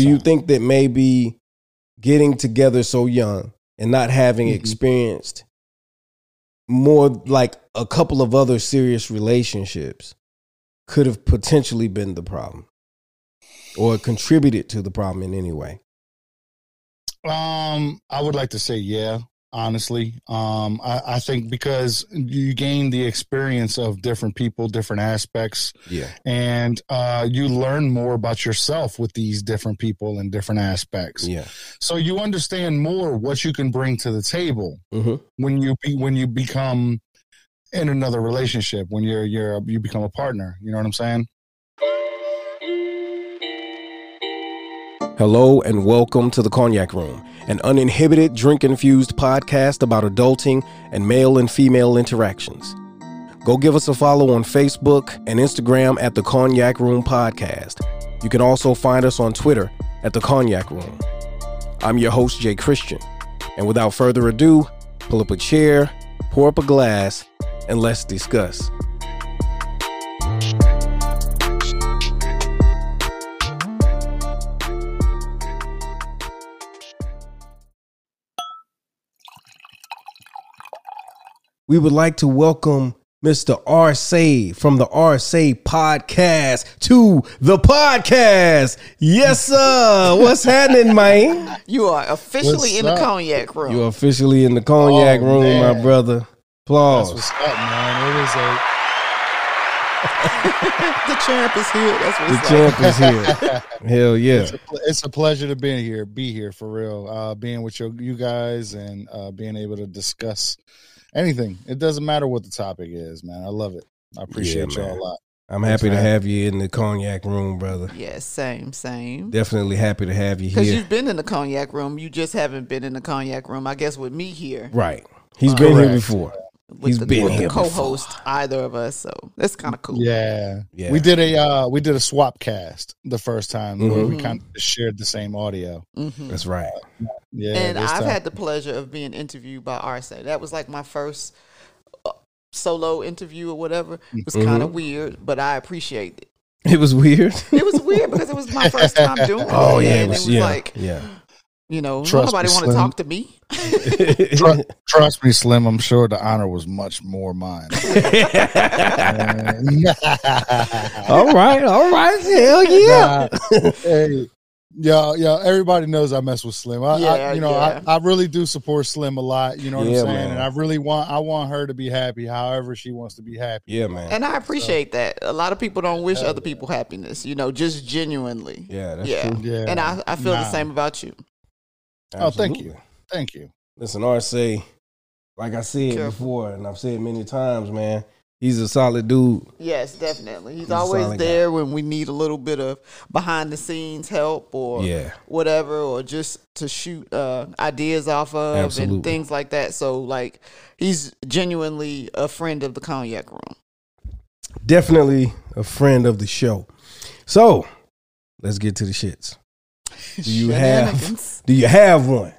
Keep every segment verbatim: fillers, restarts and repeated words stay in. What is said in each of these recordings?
Do you think that maybe getting together so young and not having mm-hmm. experienced more like a couple of other serious relationships could have potentially been the problem or contributed to the problem in any way? Um, I would like to say, yeah, honestly. Um, I, I think because you gain the experience of different people, different aspects. Yeah. And uh, you learn more about yourself with these different people and different aspects. Yeah. So you understand more what you can bring to the table mm-hmm. when you be, when you become in another relationship, when you're you're you become a partner. You know what I'm saying? Hello and welcome to The Cognac Room, an uninhibited, drink-infused podcast about adulting and male and female interactions. Go give us a follow on Facebook and Instagram at The Cognac Room Podcast. You can also find us on Twitter at The Cognac Room. I'm your host, Jay Christian. And without further ado, pull up a chair, pour up a glass, and let's discuss. We would like to welcome Mister R-Say from the R-Say Podcast to the podcast. Yes, sir. What's happening, man? You are officially in the Cognac Room. You're officially in the Cognac oh, Room, man. My brother. Applause. That's what's up, man. It is a... The champ is here. That's what's the up. The champ is here. Hell yeah. It's a, it's a pleasure to be here, be here for real, uh, being with your, you guys and uh, being able to discuss anything. It doesn't matter what the topic is, man. I love it. I appreciate yeah, y'all a lot. I'm Thanks happy to have you in the Cognac Room, brother. Yeah, same, same. Definitely happy to have you here. Because you've been in the Cognac Room. You just haven't been in the Cognac Room, I guess, with me here. Right. He's um, been correct. here before. With He's the, been with here the co-host, before. either of us. So that's kind of cool. Yeah. yeah. We did a uh, we did a swap cast the first time mm-hmm. where we kind of shared the same audio. Mm-hmm. That's right. Uh, Yeah, and I've time. had the pleasure of being interviewed by R-Say. That was like my first solo interview or whatever. It was mm-hmm. kind of weird, but I appreciate it. It was weird? It was weird because it was my first time doing it. Oh, yeah. And it was, it was yeah, like, yeah. you know, trust nobody want to talk to me. trust, trust me, Slim. I'm sure the honor was much more mine. all right. All right. Hell yeah. Nah, hey. Yeah, yeah. Everybody knows I mess with Slim. I, yeah, I you know, yeah. I, I really do support Slim a lot. You know what yeah, I'm saying? Man. And I really want, I want her to be happy, however she wants to be happy. Yeah, man. And I appreciate so, that. A lot of people don't wish yeah, other people happiness. You know, just genuinely. Yeah, that's yeah. true. Yeah. And I, I feel nah. the same about you. Absolutely. Oh, thank you, thank you. Listen, R-Say, like I said Careful. before, and I've said many times, man. He's a solid dude. Yes, definitely. He's, He's always there guy. when we need a little bit of behind-the-scenes help or yeah. whatever, or just to shoot uh, ideas off of Absolutely. and things like that. So, like, he's genuinely a friend of the Cognac Room. Definitely a friend of the show. So, let's get to the shits. Do you have? Do you have one?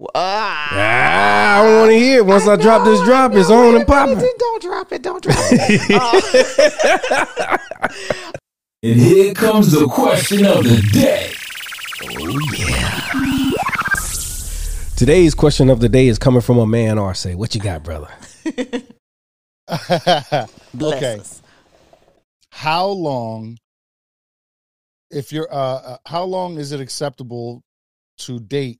Uh, ah, I want to hear it. Once I, I know, drop this drop, know, it's on and popping. Don't drop it. Don't drop it. Uh. And here comes the question of the day. Oh, yeah. Today's question of the day is coming from a man, R-Say. What you got, brother? Okay. How long, if you're, uh, how long is it acceptable to date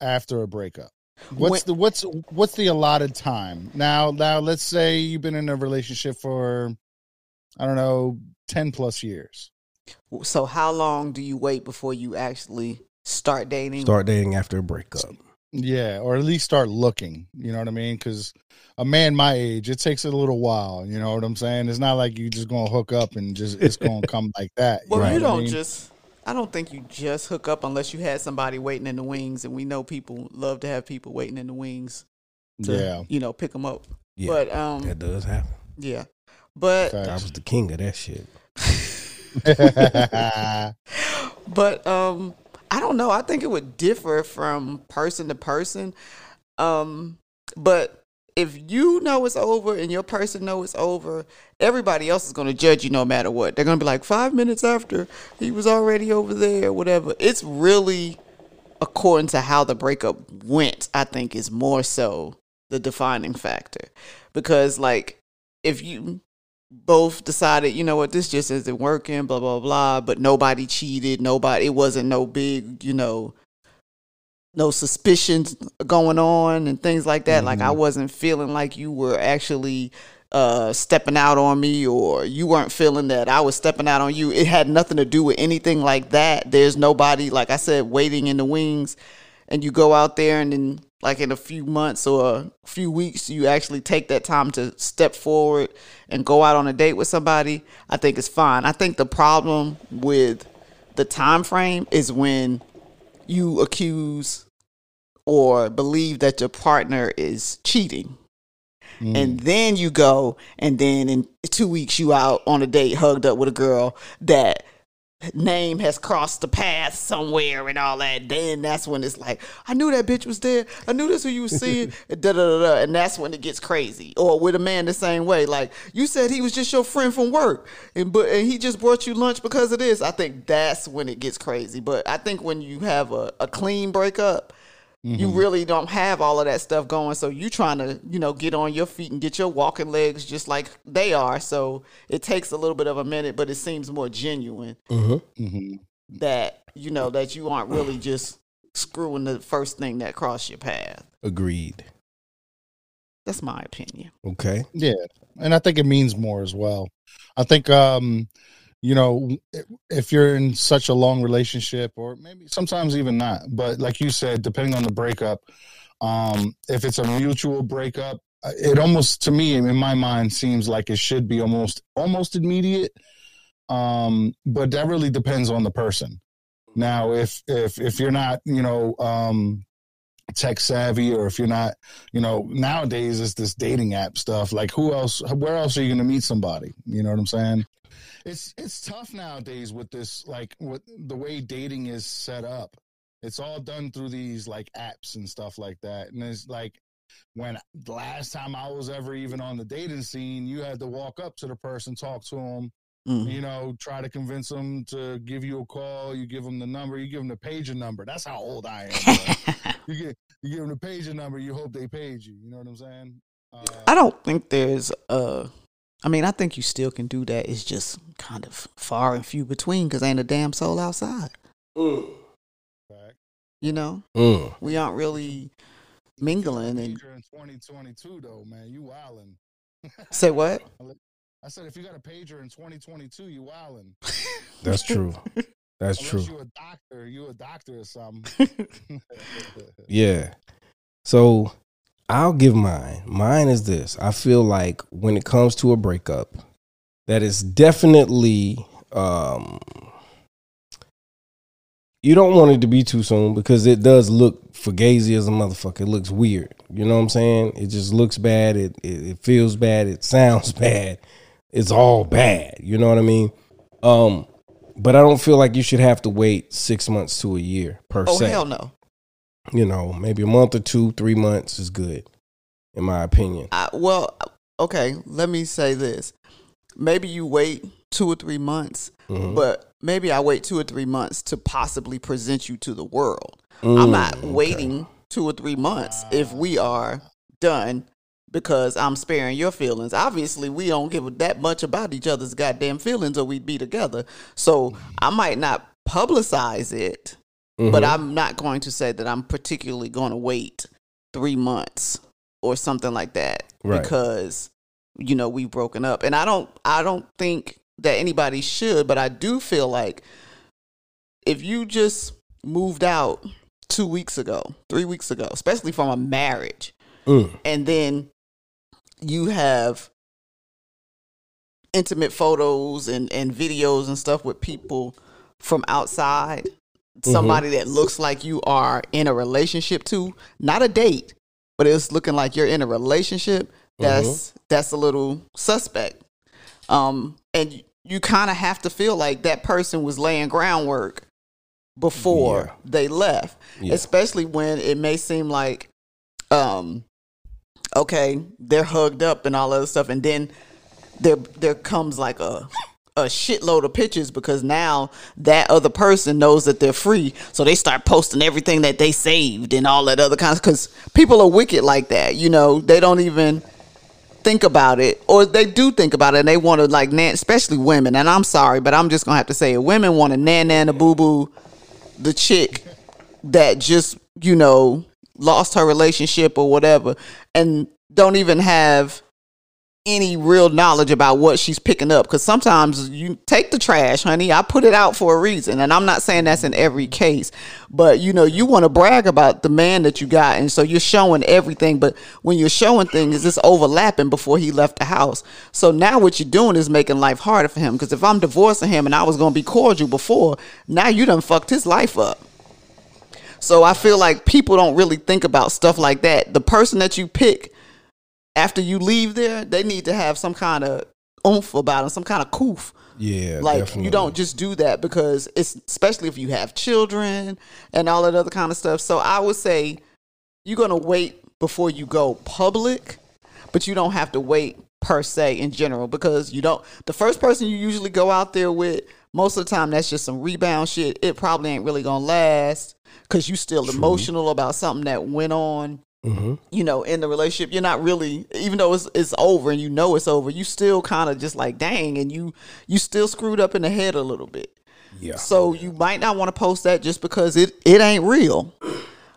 after a breakup? What's the what's what's the allotted time? Now, now let's say you've been in a relationship for, I don't know, ten plus years. So how long do you wait before you actually start dating? Start dating after a breakup. Yeah, or at least start looking. You know what I mean? Because a man my age, it takes a little while. You know what I'm saying? It's not like you just going to hook up and just it's going to come like that. Well, you, know you don't I mean? just... I don't think you just hook up unless you had somebody waiting in the wings, and we know people love to have people waiting in the wings to, yeah. you know, pick them up. Yeah, but, um, that does happen. Yeah. But I was the king of that shit. But um, I don't know. I think it would differ from person to person. Um, but if you know it's over and your person know it's over, everybody else is going to judge you no matter what. They're going to be like, five minutes after, he was already over there, whatever. It's really according to how the breakup went, I think, is more so the defining factor. Because, like, if you both decided, you know what, this just isn't working, blah, blah, blah, but nobody cheated, nobody, it wasn't no big, you know, no suspicions going on and things like that. Mm-hmm. Like, I wasn't feeling like you were actually uh, stepping out on me, or you weren't feeling that I was stepping out on you. It had nothing to do with anything like that. There's nobody, like I said, waiting in the wings, and you go out there and then like in a few months or a few weeks, you actually take that time to step forward and go out on a date with somebody. I think it's fine. I think the problem with the time frame is when you accuse or believe that your partner is cheating. Mm. And then you go, and then in two weeks you out on a date hugged up with a girl that name has crossed the path somewhere and all that. Then that's when it's like, I knew that bitch was there. I knew this who you was seeing. da, da, da, da. And that's when it gets crazy. Or with a man the same way. Like, you said he was just your friend from work, and but and he just brought you lunch because of this. I think that's when it gets crazy. But I think when you have a, a clean breakup, mm-hmm. you really don't have all of that stuff going. So you trying to, you know, get on your feet and get your walking legs just like they are. So it takes a little bit of a minute, but it seems more genuine mm-hmm. Mm-hmm. that, you know, that you aren't really just screwing the first thing that crossed your path. Agreed. That's my opinion. Okay. Yeah. And I think it means more as well. I think, um, you know, if you're in such a long relationship, or maybe sometimes even not, but like you said, depending on the breakup, um, if it's a mutual breakup, it almost, to me, in my mind, seems like it should be almost, almost immediate. Um, but that really depends on the person. Now, if, if, if you're not, you know, um, tech savvy, or if you're not, you know, nowadays it's this dating app stuff. Like, who else, where else are you going to meet somebody? You know what I'm saying? It's it's tough nowadays with this, like, with the way dating is set up. It's all done through these, like, apps and stuff like that. And it's like, when the last time I was ever even on the dating scene, you had to walk up to the person, talk to them, mm-hmm. you know, try to convince them to give you a call. You give them the number. You give them the pager number. That's how old I am. you, get, you give them the pager number. You hope they page you. You know what I'm saying? Uh, I don't think there's a... I mean, I think you still can do that. It's just kind of far and few between because ain't a damn soul outside. Mm. You know? Mm. We aren't really mingling. And... You're in twenty twenty-two, though, man. You wildin'. Say what? I said, if you got a pager in twenty twenty-two, you wildin'. That's true. That's Unless true. Unless you a doctor. You a doctor or something. Yeah. So... I'll give mine. Mine is this. I feel like when it comes to a breakup, that is definitely, um, you don't want it to be too soon because it does look fugazi as a motherfucker. It looks weird. You know what I'm saying? It just looks bad. It, it, it feels bad. It sounds bad. It's all bad. You know what I mean? Um, but I don't feel like you should have to wait six months to a year per oh, se. Oh, hell no. You know, maybe a month or two, three months is good, in my opinion. I, well, okay, let me say this. Maybe you wait two or three months, mm-hmm. but maybe I wait two or three months to possibly present you to the world. Mm, I'm not okay. waiting two or three months if we are done because I'm sparing your feelings. Obviously, we don't give that much about each other's goddamn feelings or we'd be together. So I might not publicize it. Mm-hmm. But I'm not going to say that I'm particularly going to wait three months or something like that right. because, you know, we've broken up. And I don't I don't think that anybody should. But I do feel like if you just moved out two weeks ago, three weeks ago, especially from a marriage, mm. and then you have intimate photos and, and videos and stuff with people from outside. Somebody mm-hmm. that looks like you are in a relationship to, not a date, but it's looking like you're in a relationship. That's mm-hmm. that's a little suspect, um, and you, you kind of have to feel like that person was laying groundwork before yeah. they left, yeah. especially when it may seem like um, okay, they're hugged up and all other stuff, and then there there comes like a a shitload of pictures, because now that other person knows that they're free, so they start posting everything that they saved and all that other kind of, because people are wicked like that, you know. They don't even think about it, or they do think about it and they want to, like, nan- especially women, and I'm sorry, but I'm just gonna have to say it, women want to nan-nan a boo-boo the chick that just, you know, lost her relationship or whatever, and don't even have any real knowledge about what she's picking up. Because sometimes you take the trash, honey, I put it out for a reason, and I'm not saying that's in every case, but you know, you want to brag about the man that you got, and so you're showing everything. But when you're showing things, it's overlapping before he left the house. So now what you're doing is making life harder for him, because if I'm divorcing him and I was going to be cordial before, now you done fucked his life up. So I feel like people don't really think about stuff like that. The person that you pick after you leave there, they need to have some kind of oomph about them, some kind of coof. Yeah, like definitely. You don't just do that, because it's, especially if you have children and all that other kind of stuff. So I would say you're going to wait before you go public, but you don't have to wait per se in general, because you don't, the first person you usually go out there with, most of the time that's just some rebound shit. It probably ain't really going to last, because you still True. emotional about something that went on. Mm-hmm. You know, in the relationship, you're not really, even though it's it's over and you know it's over, you still kind of just like, dang, and you you still screwed up in the head a little bit. Yeah. So you might not want to post that, just because it, it ain't real.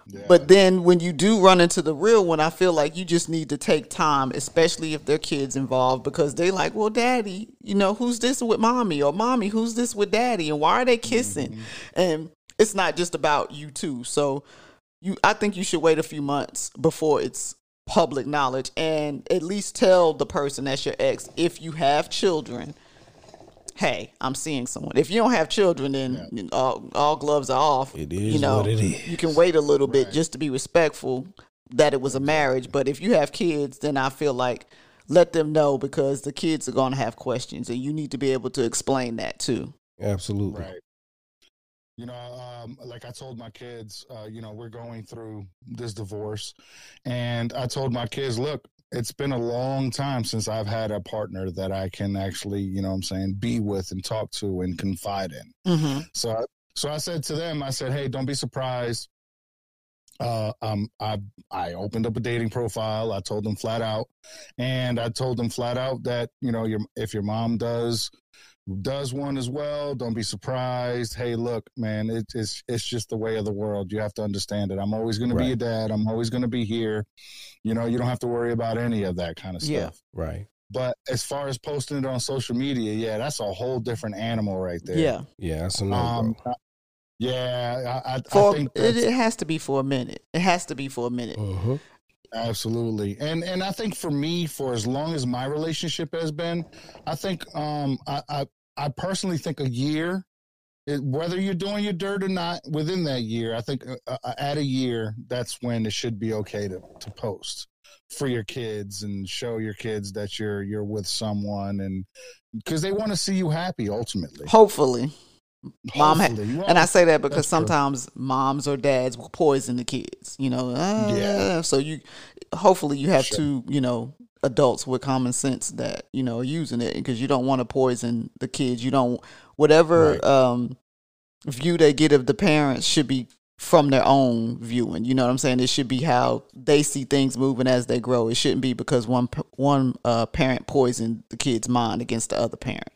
Yeah. But then when you do run into the real one, I feel like you just need to take time, especially if their kids involved, because they like, well, daddy, you know, who's this with mommy, or mommy, who's this with daddy, and why are they kissing? Mm-hmm. And it's not just about you two. So You, I think you should wait a few months before it's public knowledge, and at least tell the person that's your ex, if you have children, hey, I'm seeing someone. If you don't have children, then yeah. all, all gloves are off. It is you know, what it is. You can wait a little bit right. just to be respectful that it was a marriage. But if you have kids, then I feel like let them know, because the kids are going to have questions, and you need to be able to explain that too. Absolutely. Right. You know, um, like I told my kids, uh, you know, we're going through this divorce, and I told my kids, look, it's been a long time since I've had a partner that I can actually, you know what I'm saying, be with and talk to and confide in. Mm-hmm. So, I, so I said to them, I said, hey, don't be surprised. Uh, um, I, I opened up a dating profile. I told them flat out, and I told them flat out that, you know, your, if your mom does, does one as well, don't be surprised. Hey, look, man, it, it's it's just the way of the world. You have to understand it. I'm always going right. to be a dad. I'm always going to be here. You know, you don't have to worry about any of that kind of stuff. Yeah, right. But as far as posting it on social media, yeah, that's a whole different animal right there. Yeah, yeah, that's another um, I, yeah, I, I, for, I think it, it has to be for a minute. It has to be for a minute. Uh-huh. Absolutely. And and I think for me, for as long as my relationship has been, I think um I. I I personally think a year, it, whether you're doing your dirt or not, within that year, I think uh, uh, at a year, that's when it should be okay to, to post for your kids and show your kids that you're you're with someone, and because they want to see you happy ultimately. Hopefully, mom, Hopefully. Ha- and I say that because that's sometimes true. Moms or dads will poison the kids, you know. Uh, yeah. So you, hopefully, you have sure. to, you know. Adults with common sense that, you know, are using it, because you don't want to poison the kids. You don't, whatever right. um, view they get of the parents should be from their own viewing. You know what I'm saying? It should be how they see things moving as they grow. It shouldn't be because one one uh, parent poisoned the kid's mind against the other parent.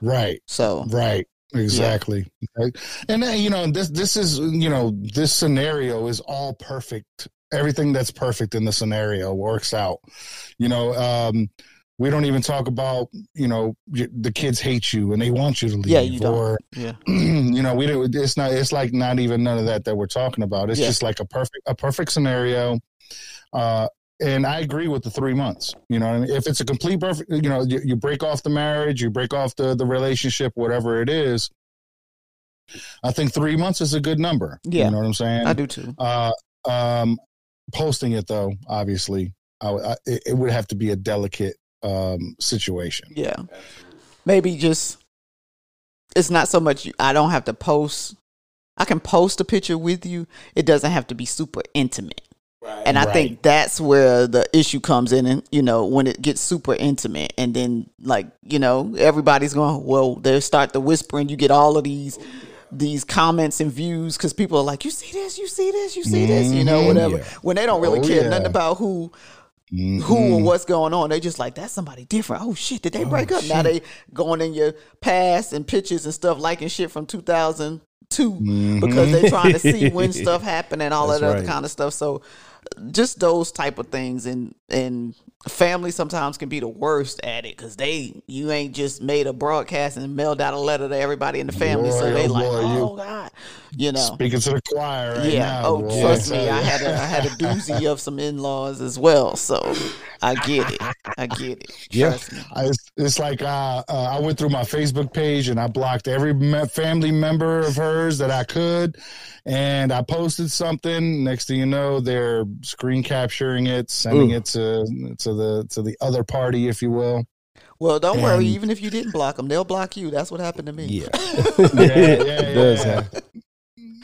Right. So. Right. Exactly. Yeah. And then, you know, this this is, you know, this scenario is all perfect. Everything that's perfect in the scenario works out. You know, um, we don't even talk about, you know, the kids hate you and they want you to leave. Yeah, you or, don't. Yeah. You know, we don't, it's not, it's like not even none of that that we're talking about. It's yeah. just like a perfect, a perfect scenario. Uh, and I agree with the three months, you know, I mean? If it's a complete perfect, you know, you, you break off the marriage, you break off the, the relationship, whatever it is. I think three months is a good number. Yeah. You know what I'm saying? I do too. Uh, um, Posting it though, obviously, I, I, it would have to be a delicate um, situation. Yeah, maybe just it's not so much. I don't have to post. I can post a picture with you. It doesn't have to be super intimate. Right. And I right. think that's where the issue comes in, and you know, when it gets super intimate, and then like, you know, everybody's going, well, they start to whisper, and you get all of these these comments and views because people are like, you see this, you see this, you see mm-hmm. this, you know, whatever. Yeah. When they don't really oh, care yeah. nothing about who mm-hmm. who or what's going on. They just like, that's somebody different. Oh shit, did they oh, break up? Shit. Now they going in your past and pictures and stuff, liking shit from two thousand too, mm-hmm. because they're trying to see when stuff happened and all That's that right. other kind of stuff. So just those type of things, and and family sometimes can be the worst at it, because they you ain't just made a broadcast and mailed out a letter to everybody in the family, boy, so they oh like boy, oh you god, you know, speaking to the choir right yeah now, oh boy. Trust me, I had a, I had a doozy of some in-laws as well, so I get it, I get it. Yeah, it's, it's like uh, uh, I went through my Facebook page and I blocked every me- family member of hers that I could, and I posted something. Next thing you know, they're screen capturing it, sending Ooh. it to to the to the other party, if you will. Well, don't and, worry. Even if you didn't block them, they'll block you. That's what happened to me. Yeah, yeah, yeah, yeah. Does happen.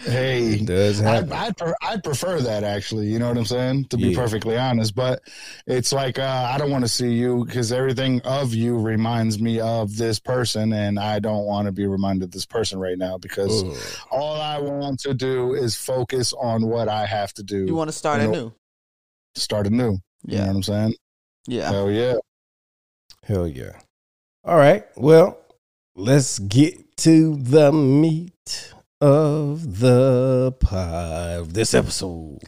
Hey, it does happen. I, I'd, I'd prefer that, actually. You know what I'm saying? To be yeah. perfectly honest, but it's like uh, I don't want to see you, because everything of you reminds me of this person, and I don't want to be reminded of this person right now, because Ooh. all I want to do is focus on what I have to do. You want to start you know, anew. Start anew. Yeah. You know what I'm saying? Yeah. Hell yeah. Hell yeah. All right. Well, let's get to the meat of the pie of this episode.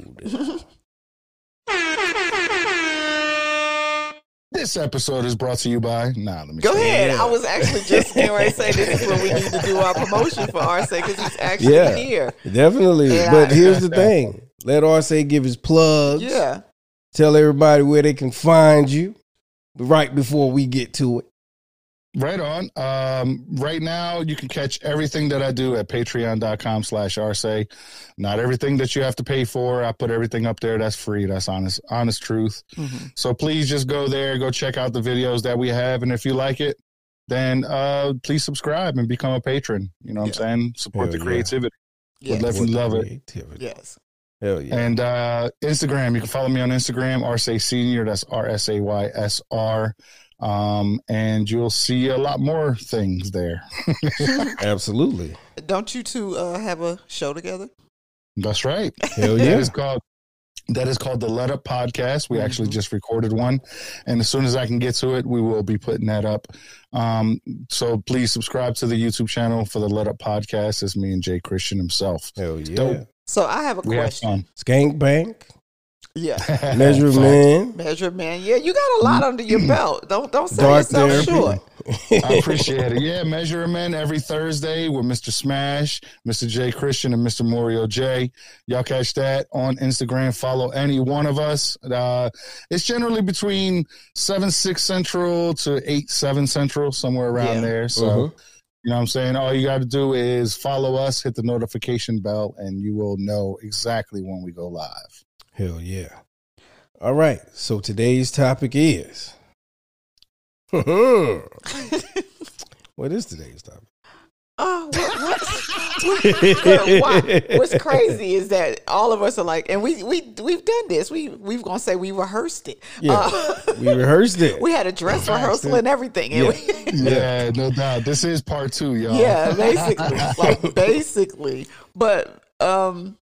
This episode is brought to you by. Nah, let me go ahead. That. I was actually just getting ready to say this is when we need to do our promotion for R-Say, because he's actually yeah, here. Definitely. Yeah. But here's the thing: let R-Say give his plugs. Yeah. Tell everybody where they can find you. Right before we get to it. Right on. Um, right now, you can catch everything that I do at patreon.com slash R-Say. Not everything that you have to pay for. I put everything up there. That's free. That's honest, honest truth. Mm-hmm. So please just go there. Go check out the videos that we have. And if you like it, then uh, please subscribe and become a patron. You know what yeah. I'm saying? Support Hell the creativity. Yeah. We'd yes. love, love creativity. It. Yes. Hell yeah. And uh, Instagram. You can follow me on Instagram, R-Say Senior. That's R S A Y S R. Um, and you'll see a lot more things there. Absolutely. Don't you two uh, have a show together? That's right. Hell yeah. It's called That is called the Let Up Podcast. We mm-hmm. actually just recorded one, and as soon as I can get to it, we will be putting that up. Um, so please subscribe to the YouTube channel for the Let Up Podcast. It's me and Jay Christian himself. Hell yeah. Dope. So I have a we question. Have Skank Bank. Yeah. Measure Man. Measure Man. Yeah, you got a lot under your belt. Don't don't sell Dark yourself short. I appreciate it. Yeah, Measure Man every Thursday with Mister Smash, Mister Jay Christian, and Mister Mario J. Y'all catch that on Instagram. Follow any one of us. Uh, it's generally between seven six Central to eight seven Central, somewhere around yeah. there. So. Uh-huh. You know what I'm saying? All you got to do is follow us, hit the notification bell, and you will know exactly when we go live. Hell yeah. All right. So today's topic is. What is today's topic? Oh, what, what? What's crazy is that all of us are like, and we we we've done this. We we've gonna say we rehearsed it. Yeah, uh, we rehearsed it. We had a dress rehearsal and everything. Yeah. And we, yeah, no doubt. This is part two, y'all. Yeah, basically, like basically. But um,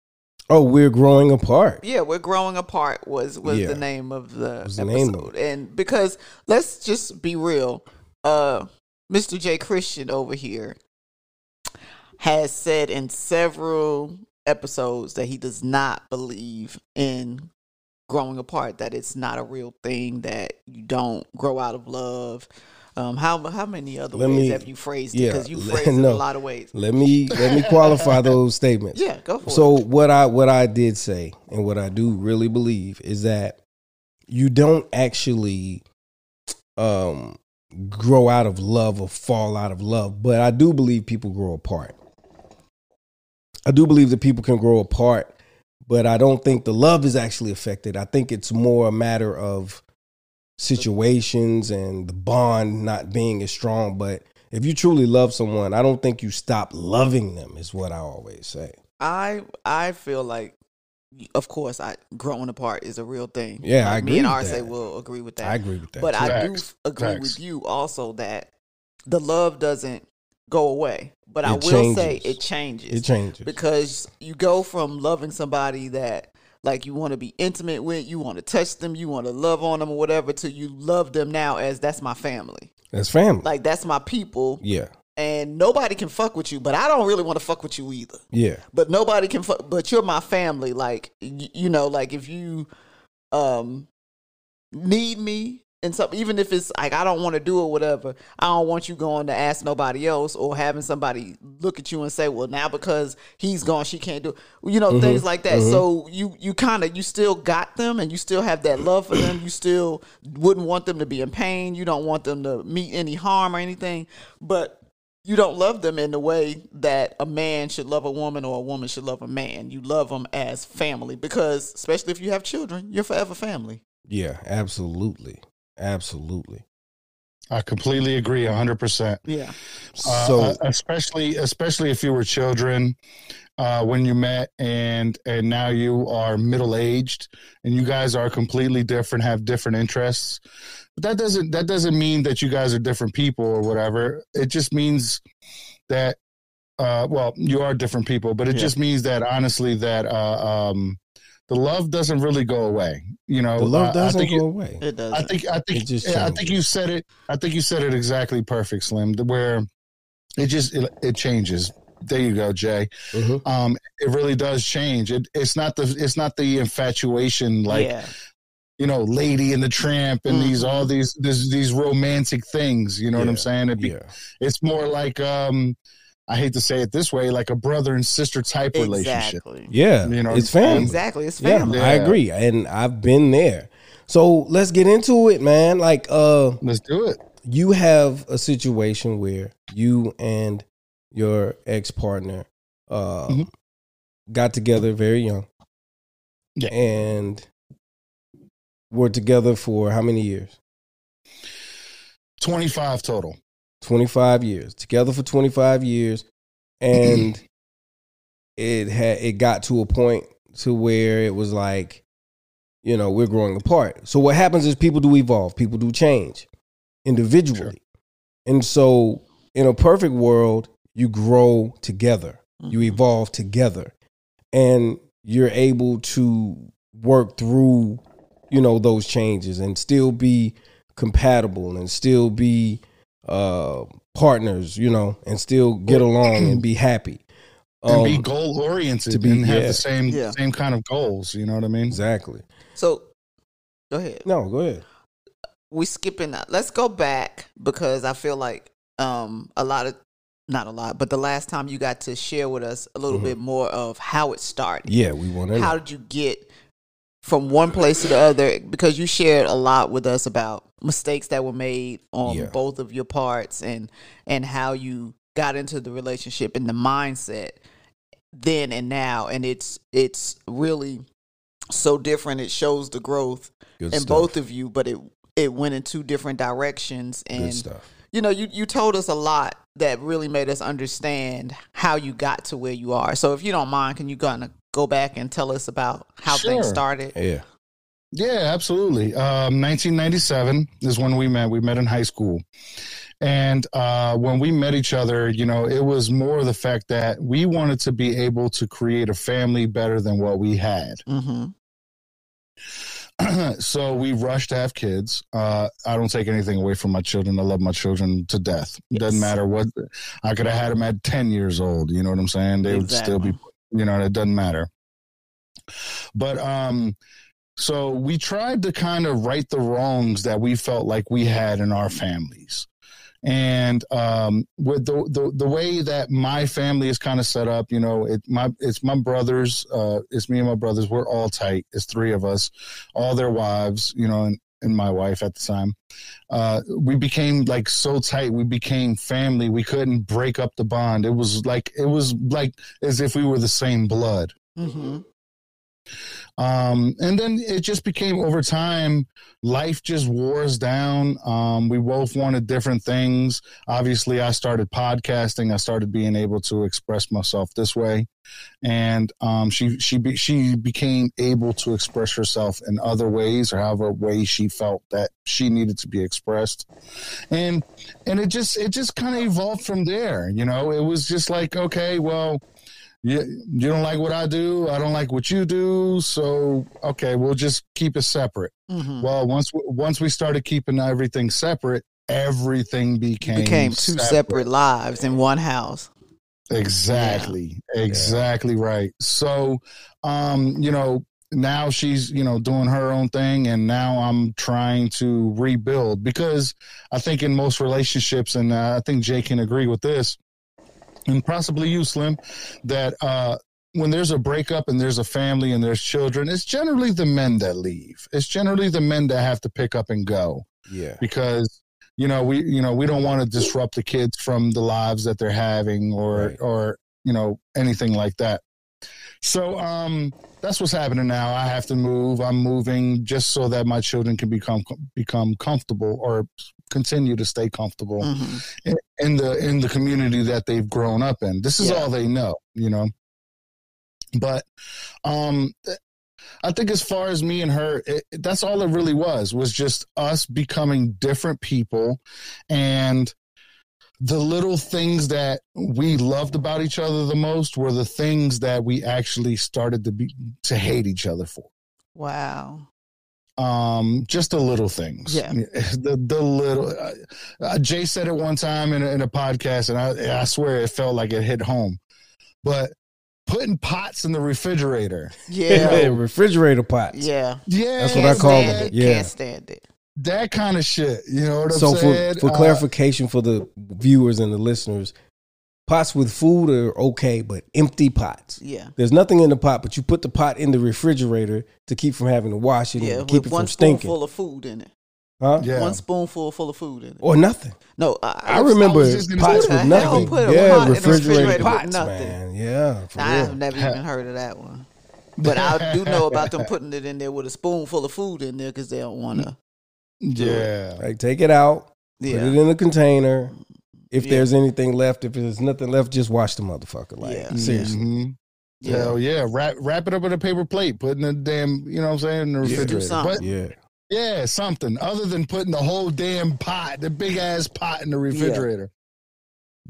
oh, we're growing apart. Yeah, we're growing apart was was yeah. the name of the episode, the name of and because let's just be real, uh, Mister J Christian over here has said in several episodes that he does not believe in growing apart, that it's not a real thing, that you don't grow out of love. Um, how how many other let ways me, have you phrased yeah, it? Because you phrased let, no, it in a lot of ways. Let me let me qualify those statements. Yeah, go for so it. So what I what I did say and what I do really believe is that you don't actually um, grow out of love or fall out of love, but I do believe people grow apart. I do believe that people can grow apart, but I don't think the love is actually affected. I think it's more a matter of situations and the bond not being as strong. But if you truly love someone, I don't think you stop loving them, is what I always say. I I feel like of course, I growing apart is a real thing. Yeah, like I agree. Me and R-Say will agree with that. I agree with that. But Facts. I do agree Facts. with you also that the love doesn't go away. But it I will changes. say it changes. It changes. Because you go from loving somebody that, like, you want to be intimate with, you want to touch them, you want to love on them or whatever, till you love them now as that's my family. That's family. Like, that's my people. Yeah. And nobody can fuck with you, but I don't really want to fuck with you either. Yeah. But nobody can fuck, but you're my family. Like, y- you know, like if you um, need me and something, even if it's like, I don't want to do it, whatever, I don't want you going to ask nobody else or having somebody look at you and say, well, now because he's gone, she can't do it. You know, mm-hmm. things like that. Mm-hmm. So you, you kind of, you still got them and you still have that love for them. You still wouldn't want them to be in pain. You don't want them to meet any harm or anything, but you don't love them in the way that a man should love a woman or a woman should love a man. You love them as family because, especially if you have children, you're forever family. Yeah, absolutely. Absolutely. I completely agree one hundred percent. Yeah. Uh, so especially especially if you were children uh, when you met and and now you are middle-aged and you guys are completely different, have different interests. But that doesn't that doesn't mean that you guys are different people or whatever. It just means that, uh, well, you are different people, but it yeah. just means that, honestly, that uh, um, the love doesn't really go away. You know, the love doesn't uh, go you, away. It doesn't. I think I think I think you said it. I think you said it exactly perfect, Slim. Where it just it, it changes. There you go, Jay. Mm-hmm. Um, it really does change. It, it's not the it's not the infatuation like. Yeah. You know, Lady and the Tramp and mm-hmm. these all these this, these romantic things. You know yeah, what I'm saying? It be, yeah. It's more like um, I hate to say it this way, like a brother and sister type exactly. relationship. Yeah, you know, it's family. Exactly, it's family. Yeah, yeah. I agree, and I've been there. So let's get into it, man. Like, uh, let's do it. You have a situation where you and your ex partner uh, mm-hmm. got together very young, yeah, and were together for how many years? twenty-five total. twenty-five years. Together for twenty-five years. And it had it got to a point to where it was like, you know, we're growing apart. So what happens is people do evolve. People do change individually. Sure. And so in a perfect world, you grow together. You evolve together. And you're able to work through, you know, those changes and still be compatible and still be uh, partners, you know, and still get along and be happy. Um, and be goal oriented and yeah. have the same yeah. same kind of goals. You know what I mean? Exactly. So go ahead. No, go ahead. We're skipping that. Let's go back because I feel like um, a lot of, not a lot, but the last time you got to share with us a little mm-hmm. bit more of how it started. Yeah, we want to. How did you get from one place to the other, because you shared a lot with us about mistakes that were made on yeah. both of your parts and and how you got into the relationship and the mindset then and now. And it's it's really so different. It shows the growth Good in stuff. both of you, but it it went in two different directions. And Good stuff. You know, you, you told us a lot that really made us understand how you got to where you are. So if you don't mind, can you go on a Go back and tell us about how sure. things started. Yeah. Yeah, absolutely. Um, nineteen ninety-seven is when we met. We met in high school. And uh, when we met each other, you know, it was more the fact that we wanted to be able to create a family better than what we had. Mm-hmm. So we rushed to have kids. Uh, I don't take anything away from my children. I love my children to death. Yes. Doesn't matter what. I could have had them at ten years old. You know what I'm saying? They exactly. would still be. You know, it doesn't matter. But um, so we tried to kind of right the wrongs that we felt like we had in our families. And um, with the, the the way that my family is kind of set up, you know, it my it's my brothers, uh, it's me and my brothers. We're all tight. It's three of us, all their wives, you know, and, and my wife at the time. Uh, we became like so tight. We became family. We couldn't break up the bond. It was like, it was like as if we were the same blood. Mm-hmm. Um, and then it just became over time, life just wore us down. Um, we both wanted different things. Obviously, I started podcasting. I started being able to express myself this way. And um, she she be, she became able to express herself in other ways, or however way she felt that she needed to be expressed, and and it just it just kind of evolved from there. You know, it was just like, okay, well, you you don't like what I do, I don't like what you do, so okay, we'll just keep it separate. Mm-hmm. Well, once once we started keeping everything separate, everything became became two separate, separate lives in one house. Exactly. Yeah. Exactly. Yeah. Right. So, um, you know, now she's, you know, doing her own thing, and now I'm trying to rebuild, because I think in most relationships, and uh, I think Jay can agree with this, and possibly you, Slim, that, uh, when there's a breakup and there's a family and there's children, it's generally the men that leave. It's generally the men that have to pick up and go. Yeah. Because, you know, we, you know, we don't want to disrupt the kids from the lives that they're having, or, right. or, you know, anything like that. So, um, that's what's happening now. I have to move. I'm moving just so that my children can become, become comfortable, or continue to stay comfortable mm-hmm. in, in the, in the community that they've grown up in. This is yeah. all they know, you know, but, um, I think as far as me and her, it, that's all it really was, was just us becoming different people, and the little things that we loved about each other the most were the things that we actually started to be, to hate each other for. Wow. Um, just the little things. Yeah. The, the little, uh, Jay said it one time in a, in a podcast, and I, I swear it felt like it hit home, but putting pots in the refrigerator. Yeah. You know? Refrigerator pots. Yeah. Yeah. That's what I call them. Yeah. Can't stand it. That kind of shit. You know what I'm so saying? So for, for uh, clarification for the viewers and the listeners, pots with food are okay, but empty pots. Yeah. There's nothing in the pot, but you put the pot in the refrigerator to keep from having to wash it yeah, and keep it from stinking. One spoonful of food in it. Huh? Yeah. One spoonful full of food in it. Or nothing. No, I, I remember I pots with nothing. Yeah, refrigerated pots, man. Yeah, for now, real. I've never even heard of that one. But I do know about them putting it in there with a spoonful of food in there, because they don't want to. Yeah. Like, take it out, yeah. put it in a container. If yeah. there's anything left, if there's nothing left, just wash the motherfucker. Like, yeah. seriously. Mm-hmm. Yeah. Hell yeah. Wrap, wrap it up in a paper plate, put it in a damn, you know what I'm saying, in the refrigerator. Yeah. But, yeah. Yeah, something other than putting the whole damn pot, the big ass pot in the refrigerator.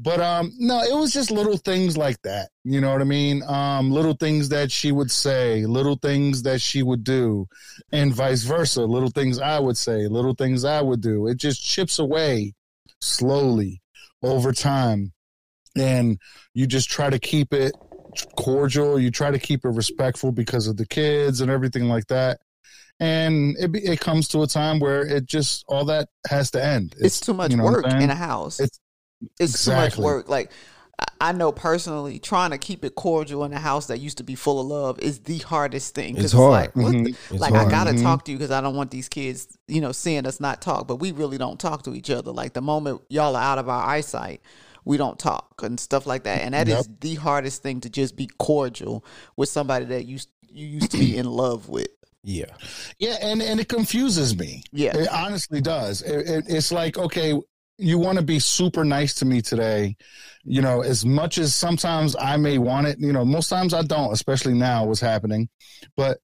Yeah. But um, no, it was just little things like that. You know what I mean? Um, little things that she would say, little things that she would do, and vice versa. Little things I would say, little things I would do. It just chips away slowly over time. And you just try to keep it cordial. You try to keep it respectful because of the kids and everything like that. And it it comes to a time where it just, all that has to end. It's, it's too much you know work in a house. It's, it's exactly. too much work. Like, I know personally, trying to keep it cordial in a house that used to be full of love is the hardest thing. It's, it's hard. Like, mm-hmm. the, it's like hard. I got to mm-hmm. talk to you, because I don't want these kids, you know, seeing us not talk. But we really don't talk to each other. Like, the moment y'all are out of our eyesight, we don't talk and stuff like that. And that yep. is the hardest thing, to just be cordial with somebody that you, you used to be in love with. Yeah. Yeah. And, and it confuses me. Yeah. It honestly does. It, it, it's like, okay, you want to be super nice to me today. You know, as much as sometimes I may want it, you know, most times I don't, especially now what's happening. But,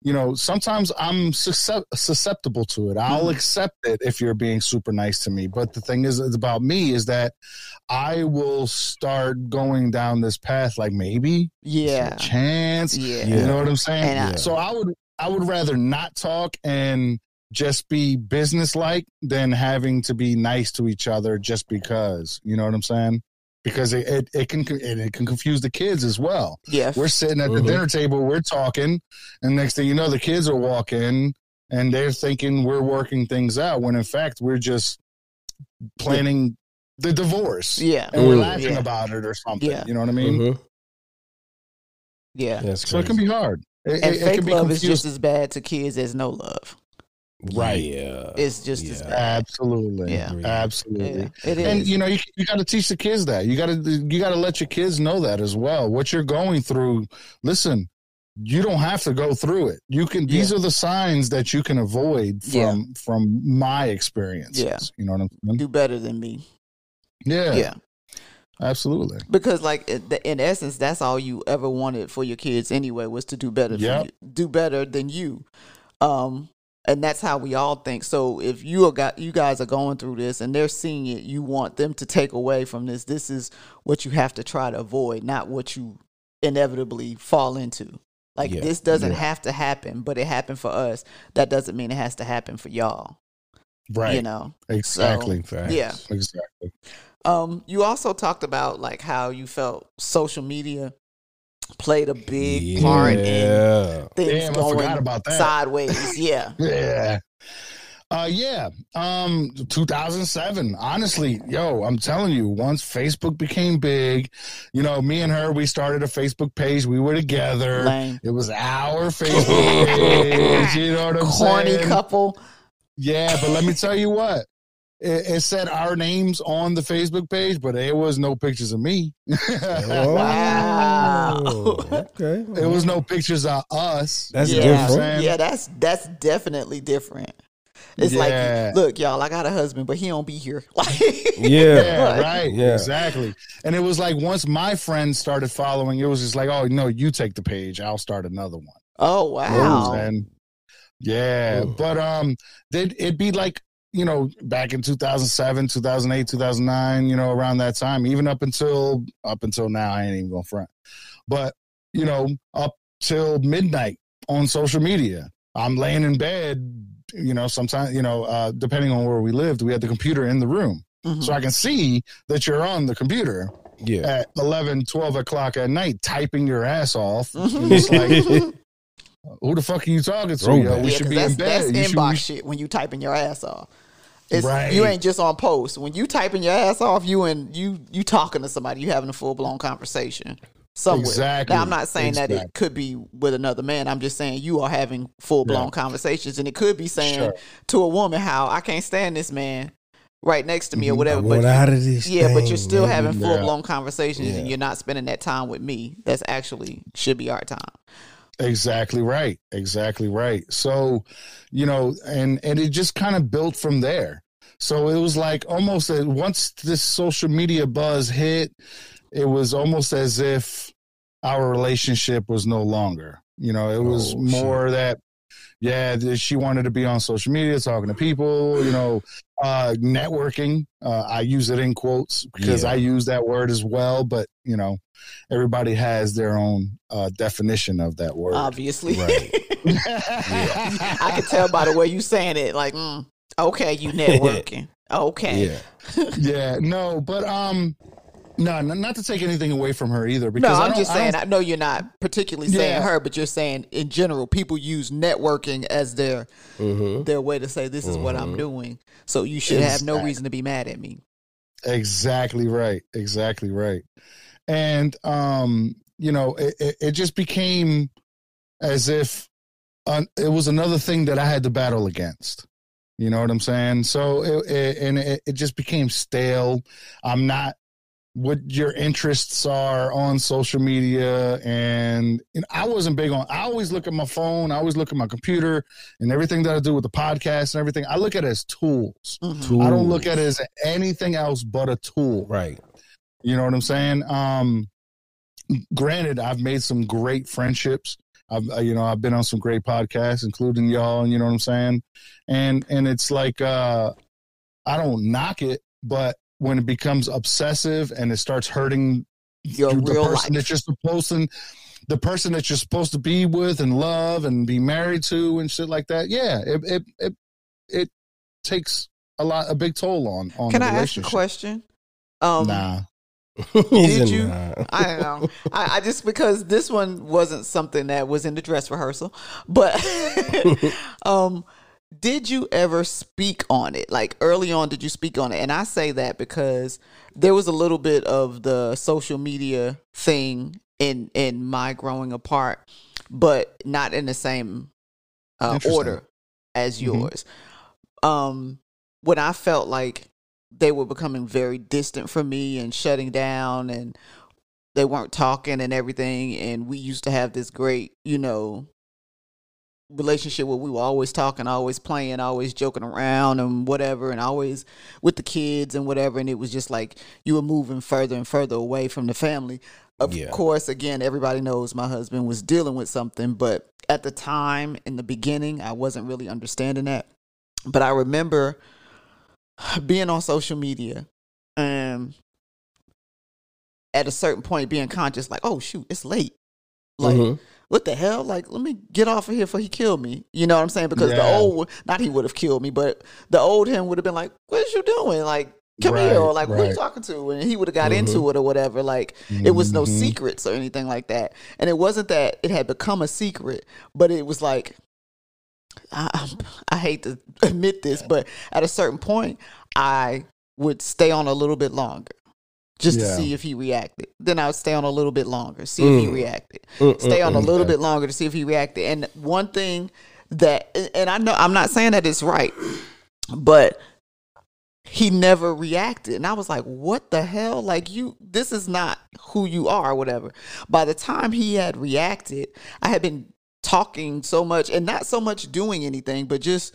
you know, sometimes I'm susceptible to it. I'll mm-hmm. accept it if you're being super nice to me. But the thing is, it's about me, is that I will start going down this path. Like, maybe. Yeah. Chance. Yeah. You know what I'm saying? And I- yeah. So I would, I would rather not talk and just be businesslike than having to be nice to each other just because, you know what I'm saying? Because it, it, it can and it can confuse the kids as well. Yeah. We're sitting at the mm-hmm. dinner table, we're talking, and next thing you know, the kids are walking and they're thinking we're working things out, when in fact we're just planning the divorce. Yeah. And we're laughing yeah. about it or something. Yeah. You know what I mean? Mm-hmm. Yeah. So it can be hard. It, and it, fake it love confused. Is just as bad to kids as no love. Right. Yeah. It's just yeah. as bad. Absolutely. Yeah. Absolutely. Yeah, it is. And, you know, you, you got to teach the kids that. You got to you got to let your kids know that as well. What you're going through. Listen, you don't have to go through it. You can, yeah. these are the signs that you can avoid from, yeah. from my experiences. Yeah. You know what I'm saying? Do better than me. Yeah. Yeah. Absolutely. Because like in essence, that's all you ever wanted for your kids anyway, was to do better, yep. than you, do better than you. Um, and that's how we all think. So if you are got, you guys are going through this and they're seeing it, you want them to take away from this. This is what you have to try to avoid, not what you inevitably fall into. Like yeah, this doesn't yeah. have to happen, but it happened for us. That doesn't mean it has to happen for y'all. Right. You know, exactly. So, yeah, exactly. Um, you also talked about like how you felt social media played a big yeah. part in things Damn, going sideways. Yeah. yeah. Uh, yeah. Um, two thousand seven, honestly, yo, I'm telling you, once Facebook became big, you know, me and her, we started a Facebook page. We were together. Lame. It was our Facebook page. You know what I'm Corny saying? Corny couple. Yeah. But let me tell you what. It said our names on the Facebook page, but there was no pictures of me. oh, wow. Okay. There was no pictures of us. That's yeah. different. Yeah, that's that's definitely different. It's yeah. like, look, y'all, I got a husband, but he don't be here. yeah, yeah, right. Yeah. Exactly. And it was like once my friends started following, it was just like, oh, no, you take the page. I'll start another one. Oh, wow. And yeah. Ooh. But um, it'd be like, you know, back in two thousand seven, two thousand eight, two thousand nine, you know, around that time, even up until up until now, I ain't even gonna front. But, you know, up till midnight on social media, I'm laying in bed, you know, sometimes, you know, uh, depending on where we lived, we had the computer in the room. Mm-hmm. So I can see that you're on the computer yeah. at eleven, twelve o'clock at night, typing your ass off. And it's like, who the fuck are you talking to? Yo? We yeah, should be that's, in bed. That's inbox should, shit when you typing your ass off. It's, right. You ain't just on post. When you typing your ass off, you and you you talking to somebody. You having a full blown conversation somewhere. Exactly. Now I'm not saying exactly. that it could be with another man. I'm just saying you are having full blown yeah. conversations, and it could be saying sure. to a woman how I can't stand this man right next to me or whatever. But out of this yeah, thing, but you're still man. having full blown yeah. conversations, yeah. and you're not spending that time with me. That's actually should be our time. Exactly right. Exactly right. So, you know, and, and it just kind of built from there. So it was like almost a, once this social media buzz hit, it was almost as if our relationship was no longer, you know, it was oh, more shit. that, yeah, she wanted to be on social media, talking to people, you know, uh, networking. Uh, I use it in quotes because yeah. I use that word as well, but you know, everybody has their own uh, definition of that word. Obviously. Right. yeah. I can tell by the way you saying it, like, mm, okay, you networking. Okay. Yeah. yeah. No, but um, no, not to take anything away from her either. Because no, I'm I just saying, I, I know you're not particularly saying yeah. her, but you're saying in general, people use networking as their, mm-hmm. their way to say, this is mm-hmm. what I'm doing. So you should exactly. have no reason to be mad at me. Exactly right. Exactly right. And, um, you know, it, it, it just became as if uh, it was another thing that I had to battle against. You know what I'm saying? So it, it, and it, it just became stale. I'm not what your interests are on social media. And, and I wasn't big on, I always look at my phone. I always look at my computer and everything that I do with the podcast and everything. I look at it as tools. Mm-hmm. tools. I don't look at it as anything else but a tool. Right. You know what I'm saying? Um, granted, I've made some great friendships. I've, you know, I've been on some great podcasts, including y'all. And you know what I'm saying? And, and it's like, uh, I don't knock it, but when it becomes obsessive and it starts hurting your real life, that you're supposed to, the person that you're supposed to be with and love and be married to and shit like that. Yeah. It, it, it, it takes a lot, a big toll on, on the relationship. Can I ask a question? Um, nah. Did you? I don't know. I, I just because this one wasn't something that was in the dress rehearsal, but um, did you ever speak on it? Like early on, did you speak on it? And I say that because there was a little bit of the social media thing in in my growing apart, but not in the same uh, order as yours. Mm-hmm. Um, when I felt like they were becoming very distant from me and shutting down and they weren't talking and everything. And we used to have this great, you know, relationship where we were always talking, always playing, always joking around and whatever, and always with the kids and whatever. And it was just like you were moving further and further away from the family. Of yeah. course, again, everybody knows my husband was dealing with something, but at the time, in the beginning, I wasn't really understanding that. But I remember being on social media and at a certain point being conscious, like, oh, shoot, it's late. Like, mm-hmm. what the hell? Like, let me get off of here before he killed me. You know what I'm saying? Because yeah. the old, not he would have killed me, but the old him would have been like, what is you doing? Like, come right, here, or like, right. who are you talking to? And he would have got mm-hmm. into it or whatever. Like, mm-hmm. it was no secrets or anything like that. And it wasn't that it had become a secret, but it was like, I, I hate to admit this, but at a certain point, I would stay on a little bit longer. Just yeah. to see if he reacted. Then I would stay on a little bit longer, see mm. if he reacted. Mm, stay mm, on mm, a little yeah. bit longer to see if he reacted. And one thing that, and I know I'm not saying that it's right, but he never reacted. And I was like, what the hell? Like, you, this is not who you are, or whatever. By the time he had reacted, I had been talking so much and not so much doing anything, but just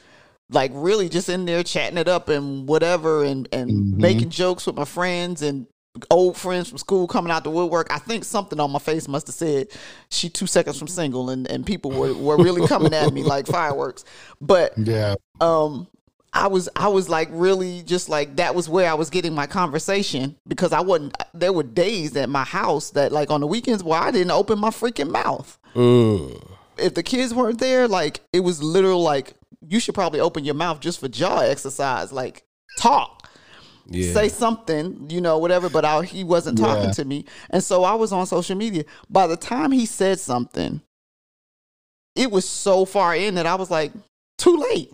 like really just in there chatting it up and whatever, and, and mm-hmm. making jokes with my friends and old friends from school coming out the woodwork. I think something on my face must have said she two seconds from single, and, and people were, were really coming at me like fireworks. But yeah, um, I was I was like really just like that was where I was getting my conversation, because I wasn't. There were days at my house that like on the weekends where I didn't open my freaking mouth. Mm. If the kids weren't there, like it was literal like you should probably open your mouth just for jaw exercise, like talk. Yeah. Say something, you know, whatever, but I, he wasn't talking yeah. to me. And so I was on social media. By the time he said something, it was so far in that I was like, too late.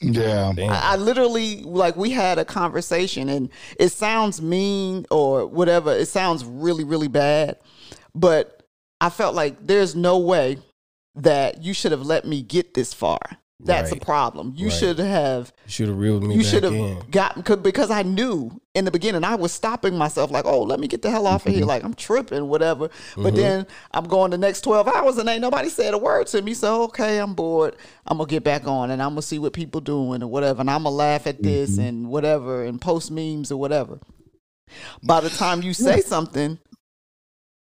Yeah. I, I literally, like, we had a conversation, and it sounds mean or whatever. It sounds really, really bad. But I felt like there's no way that you should have let me get this far. That's right. a problem. You right. should have should have reeled me. You should have gotten, because I knew in the beginning I was stopping myself like, oh, let me get the hell off mm-hmm. of here. Like I'm tripping, whatever. Mm-hmm. But then I'm going the next twelve hours and ain't nobody said a word to me. So okay, I'm bored. I'm gonna get back on and I'm gonna see what people doing or whatever. And I'm gonna laugh at this mm-hmm. and whatever and post memes or whatever. By the time you say something,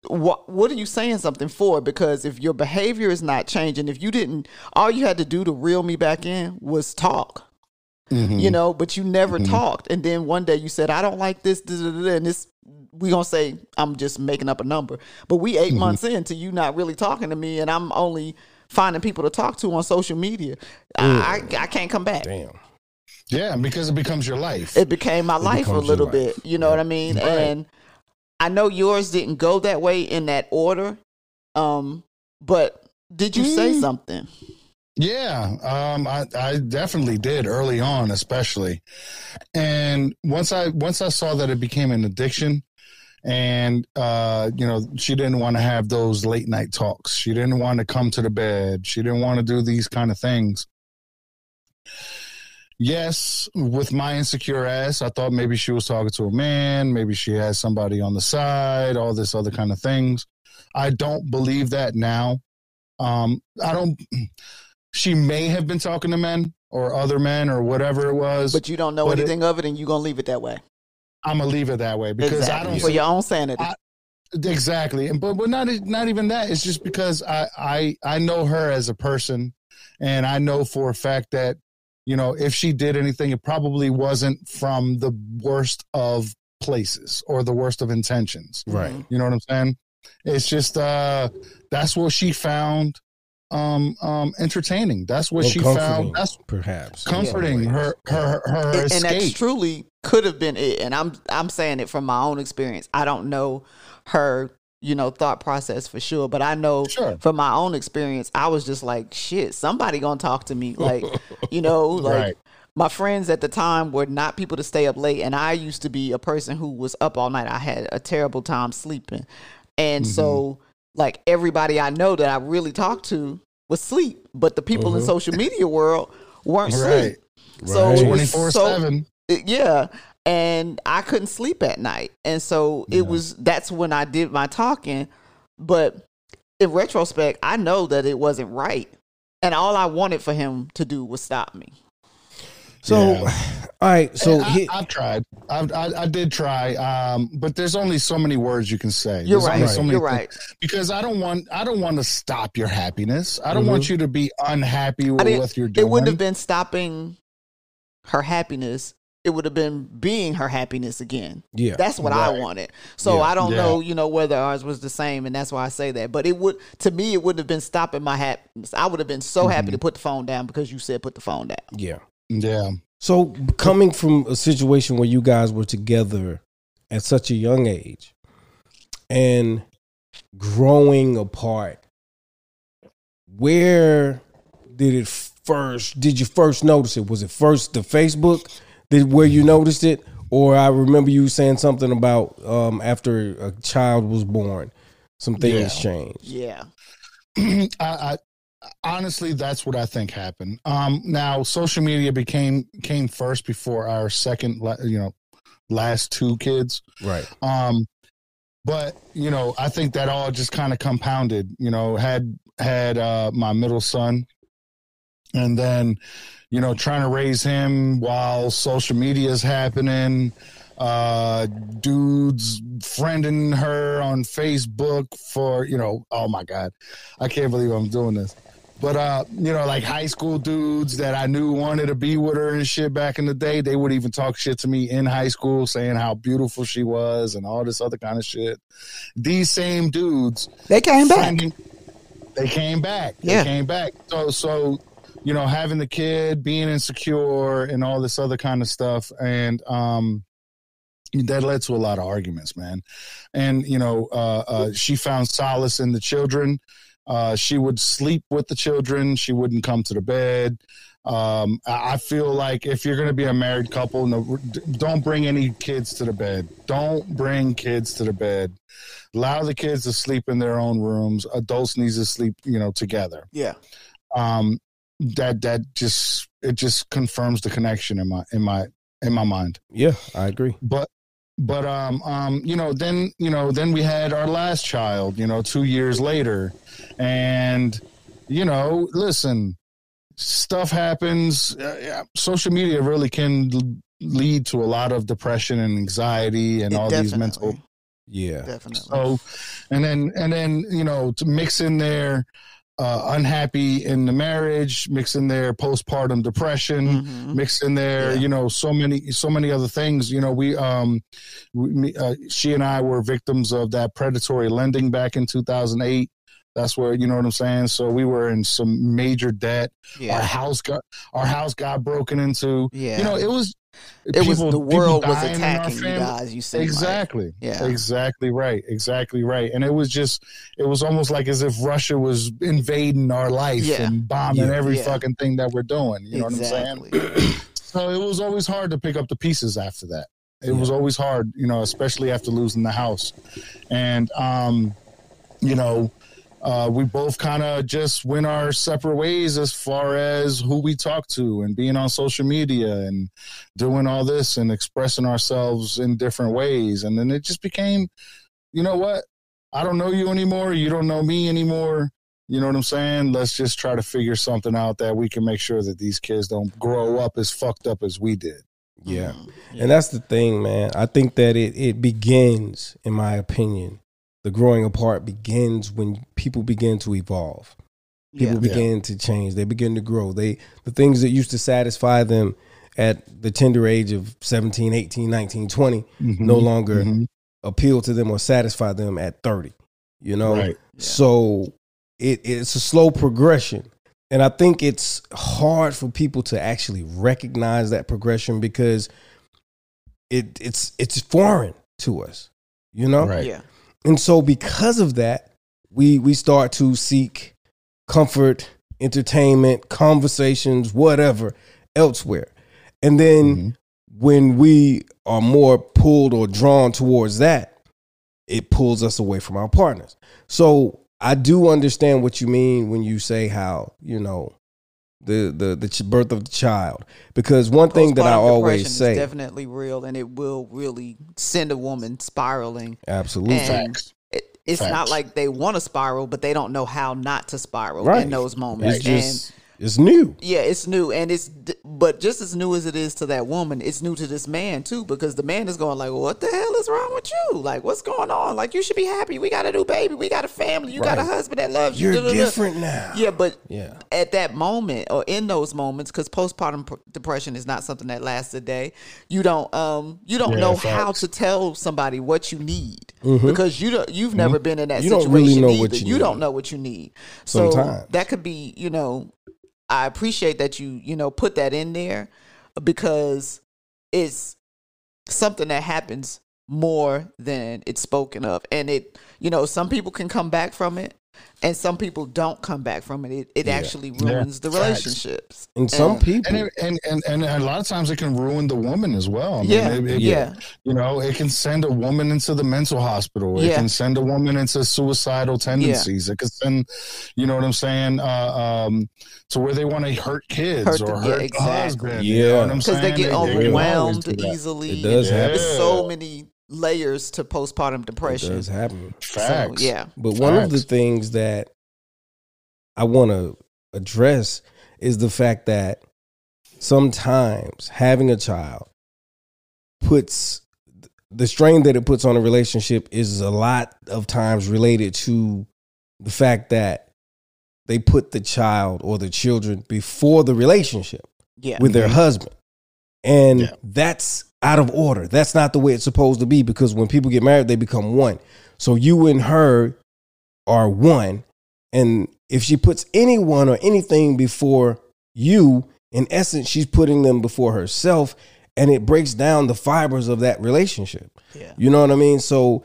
What what are you saying something for? Because if your behavior is not changing, if you didn't, all you had to do to reel me back in was talk, mm-hmm. you know, but you never mm-hmm. talked. And then one day you said, I don't like this, this, this, and this, we gonna say, I'm just making up a number. But we eight mm-hmm. months into you not really talking to me, and I'm only finding people to talk to on social media. I, I, I can't come back. Damn. Yeah, because it becomes your life. It became my it life a little bit. You know yeah. what I mean? Right. And I know yours didn't go that way in that order, um, but did you mm. say something? Yeah, um, I, I definitely did early on, especially. And once I once I saw that it became an addiction, and uh, you know, she didn't want to have those late night talks. She didn't want to come to the bed. She didn't want to do these kind of things. Yes, with my insecure ass, I thought maybe she was talking to a man, maybe she has somebody on the side, all this other kind of things. I don't believe that now. Um, I don't. She may have been talking to men or other men or whatever it was. But you don't know anything it, of it, and you're going to leave it that way. I'm going to leave it that way. Because exactly. I don't. For your own sanity. I, exactly. But, but not not even that. It's just because I, I, I know her as a person, and I know for a fact that, you know, if she did anything, it probably wasn't from the worst of places or the worst of intentions. Right. You know what I'm saying? It's just uh, that's what she found um, um, entertaining. That's what well, she found. That's perhaps comforting yeah. her, her, her, her it, escape. And that truly could have been it. And I'm I'm saying it from my own experience. I don't know her, you know, thought process for sure. But I know sure. from my own experience, I was just like, shit, somebody gonna talk to me. Like, you know, like right. my friends at the time were not people to stay up late. And I used to be a person who was up all night. I had a terrible time sleeping. And mm-hmm. so like everybody I know that I really talked to was sleep, but the people mm-hmm. in social media world weren't right. sleep. Right. So it was so, yeah. and I couldn't sleep at night. And so yeah. it was, that's when I did my talking. But in retrospect, I know that it wasn't right. And all I wanted for him to do was stop me. So, yeah. all right. So I, I, I've tried. I've, I I did try. Um, but there's only so many words you can say. You're there's right. So many You're things, right. Because I don't want. I don't want to stop your happiness. I don't mm-hmm. want you to be unhappy with what you're doing. It wouldn't have been stopping her happiness. It would have been being her happiness again. Yeah, that's what right. I wanted. So yeah. I don't yeah. know, you know, whether ours was the same, and that's why I say that. But it would, to me, it wouldn't have been stopping my happiness. I would have been so mm-hmm. happy to put the phone down because you said put the phone down. Yeah. Yeah. So coming from a situation where you guys were together at such a young age and growing apart, where did it first, did you first notice it? Was it first the Facebook did where you noticed it? Or I remember you saying something about um, after a child was born, some things yeah. changed. Yeah. I, I, Honestly, that's what I think happened. Um, now, social media became came first before our second, you know, last two kids. Right. Um, but, you know, I think that all just kind of compounded, you know, had had uh, my middle son. And then, you know, trying to raise him while social media is happening. Uh, dudes friending her on Facebook for, you know, oh, my God, I can't believe I'm doing this. But, uh, you know, like high school dudes that I knew wanted to be with her and shit back in the day, they would even talk shit to me in high school saying how beautiful she was and all this other kind of shit. These same dudes. They came back. They came back. Yeah. They came back. So, so, you know, having the kid, being insecure and all this other kind of stuff. And, um, that led to a lot of arguments, man. And, you know, uh, uh, she found solace in the children. Uh, she would sleep with the children. She wouldn't come to the bed. Um, I feel like if you're going to be a married couple, no, don't bring any kids to the bed. Don't bring kids to the bed. Allow the kids to sleep in their own rooms. Adults need to sleep, you know, together. Yeah. Um, that that just it just confirms the connection in my in my in my mind. Yeah, I agree. But. But, um, um, you know, then, you know, then we had our last child, you know, two years later. And, you know, listen, stuff happens. Uh, yeah, social media really can l- lead to a lot of depression and anxiety and it all definitely. These mental. Yeah, definitely. So, and then, and then, you know, to mix in there, uh, unhappy in the marriage, mix in there postpartum depression, mm-hmm. mix in there, yeah. you know, so many, so many other things. You know, we, um, we, uh, she and I were victims of that predatory lending back in two thousand eight. That's where, you know what I'm saying? So we were in some major debt. Yeah. Our house got, our house got broken into. Yeah. You know, it was, it people, was the world was attacking you guys. You said exactly, like, yeah, exactly right, exactly right. And it was just, it was almost like as if Russia was invading our life yeah. and bombing yeah. every yeah. fucking thing that we're doing. You know exactly. what I'm saying? So it was always hard to pick up the pieces after that. It yeah. was always hard, you know, especially after losing the house. And um, you know, uh, we both kind of just went our separate ways as far as who we talk to and being on social media and doing all this and expressing ourselves in different ways. And then it just became, you know what? I don't know you anymore. You don't know me anymore. You know what I'm saying? Let's just try to figure something out that we can make sure that these kids don't grow up as fucked up as we did. Yeah. yeah. And that's the thing, man. I think that it, it begins, in my opinion, the growing apart begins when people begin to evolve. People yeah, begin yeah. to change. They begin to grow. They the things that used to satisfy them at the tender age of seventeen, eighteen, nineteen, twenty mm-hmm. no longer mm-hmm. appeal to them or satisfy them at thirty. You know? Right. Yeah. So it, it's a slow progression. And I think it's hard for people to actually recognize that progression because it it's it's foreign to us. You know? Right. Yeah. And so because of that, we we start to seek comfort, entertainment, conversations, whatever, elsewhere. And then mm-hmm. when we are more pulled or drawn towards that, it pulls us away from our partners. So I do understand what you mean when you say how, you know, the the the birth of the child, because one thing that I always say is definitely real, and it will really send a woman spiraling. Absolutely. Facts. It, it's Facts. Not like they want to spiral, but they don't know how not to spiral right. in those moments. It's just, and it's new. Yeah, it's new, and it's but just as new as it is to that woman, it's new to this man too, because the man is going like, "What the hell is wrong with you? Like, what's going on? Like, you should be happy. We got a new baby. We got a family. You right. got a husband that loves you. You're da-da-da. Different now." Yeah, but yeah. at that moment or in those moments, because postpartum p- depression is not something that lasts a day. You don't um you don't yeah, know facts. How to tell somebody what you need mm-hmm. because you don't, you've mm-hmm. never been in that you situation. Don't really know either. What you, you need. Don't know what you need. So Sometimes. That could be, you know. I appreciate that you, you know, put that in there, because it's something that happens more than it's spoken of. And it, you know, some people can come back from it and some people don't come back from it. It, it yeah. actually ruins yeah. the relationships. And, and some people. And, it, and, and, and a lot of times it can ruin the woman as well. I mean, yeah. It, it, yeah. You know, it can send a woman into the mental hospital. It yeah. can send a woman into suicidal tendencies. Yeah. It can send, you know what I'm saying? Uh, um, to where they want to hurt kids hurt or the, hurt yeah, exactly. the husband. Yeah. You know what I'm saying? Because they get they, overwhelmed they easily. It does happen. There's so many layers to postpartum depression. It does happen. Facts. So, yeah. But Facts. One of the things that I want to address is the fact that sometimes having a child puts the strain that it puts on a relationship is a lot of times related to the fact that they put the child or the children before the relationship yeah. with their husband. And yeah. that's out of order. That's not the way it's supposed to be, because when people get married, they become one. So you and her are one. And if she puts anyone or anything before you, in essence, she's putting them before herself, and it breaks down the fibers of that relationship. Yeah. You know what I mean? So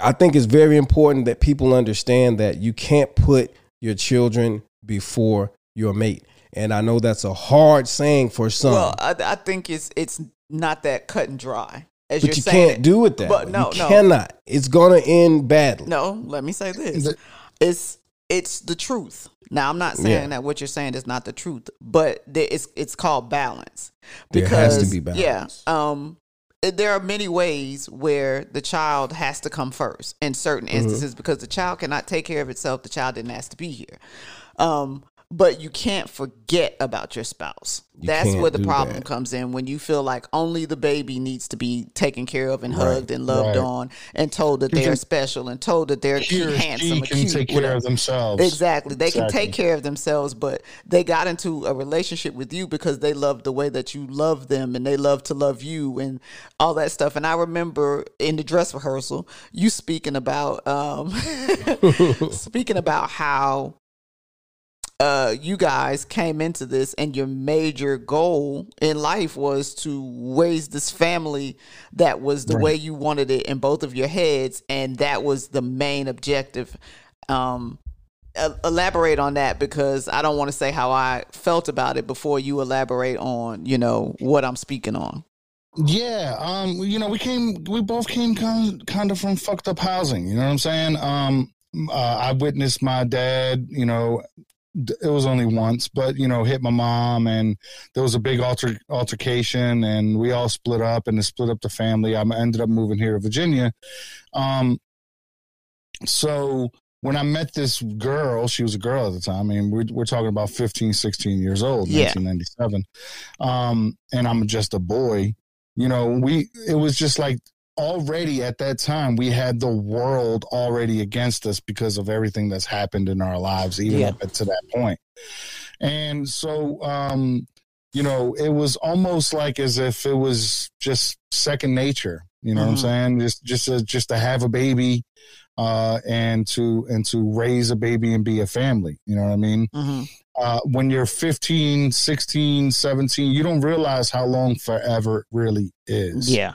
I think it's very important that people understand that you can't put your children before your mate. And I know that's a hard saying for some. Well, I, I think it's it's not that cut and dry. As but you're you saying can't it. Do it that but way. No, you no. cannot. It's going to end badly. No, let me say this. It's it's the truth. Now, I'm not saying yeah. that what you're saying is not the truth, but there, it's it's called balance. Because, there has to be balance. Yeah. Um, there are many ways where the child has to come first in certain instances mm-hmm. because the child cannot take care of itself. The child didn't ask to be here. Um But you can't forget about your spouse. You That's where the problem that. comes in, when you feel like only the baby needs to be taken care of and right, hugged and loved right. on and told that you they're can, special and told that they're cute, handsome. They can cute, take care whatever. Of themselves. Exactly. They exactly. can take care of themselves, but they got into a relationship with you because they love the way that you love them and they love to love you and all that stuff. And I remember in the dress rehearsal, you speaking about, um, speaking about how, Uh, you guys came into this and your major goal in life was to raise this family that was the right. way you wanted it in both of your heads, and that was the main objective. Um, elaborate on that, because I don't want to say how I felt about it before you elaborate on, you know, what I'm speaking on. Yeah, um, you know, we came, we both came kind of, kind of from fucked up housing, you know what I'm saying? Um, uh, I witnessed my dad, you know, it was only once, but, you know, hit my mom, and there was a big alter, altercation and we all split up, and it split up the family. I ended up moving here to Virginia. Um, so when I met this girl, she was a girl at the time. I mean, we're, we're talking about fifteen, sixteen years old, yeah. nineteen ninety-seven. Um, and I'm just a boy, you know, we, it was just like, already at that time, we had the world already against us because of everything that's happened in our lives, even yeah. up to that point. And so, um, you know, it was almost like as if it was just second nature. You know mm-hmm. what I'm saying? Just, just, uh, just to have a baby, uh, and to and to raise a baby and be a family. You know what I mean? Mm-hmm. Uh, when you're fifteen, sixteen, seventeen, you don't realize how long forever really is. Yeah.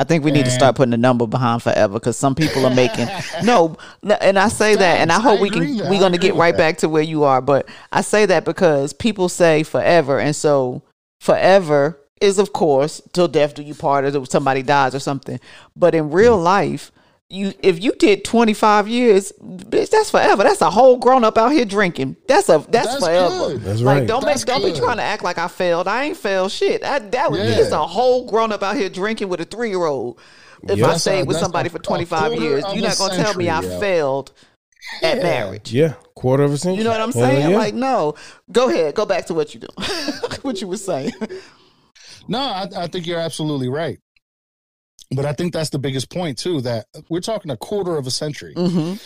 I think we need to start putting a number behind forever, because some people are making no, and I say that, and I hope I we can that. We're going to get right that. Back to where you are. But I say that because people say forever, and so forever is, of course, till death do you part, or somebody dies or something. But in real life, you if you did twenty-five years, bitch, that's forever. That's a whole grown up out here drinking. That's a that's, that's forever. Good. That's right. Like, don't that's make good. Don't be trying to act like I failed. I ain't failed shit. I, that was yeah. just a whole grown up out here drinking with a three year old. If yeah, I stayed with somebody a, for twenty-five years, you're not gonna century, tell me I yeah. failed yeah. at marriage. Yeah, quarter of a century. You know what I'm saying? Well, yeah. Like, no. Go ahead. Go back to what you do. What you were saying. No, I, I think you're absolutely right. But I think that's the biggest point, too, that we're talking a quarter of a century. Mm-hmm.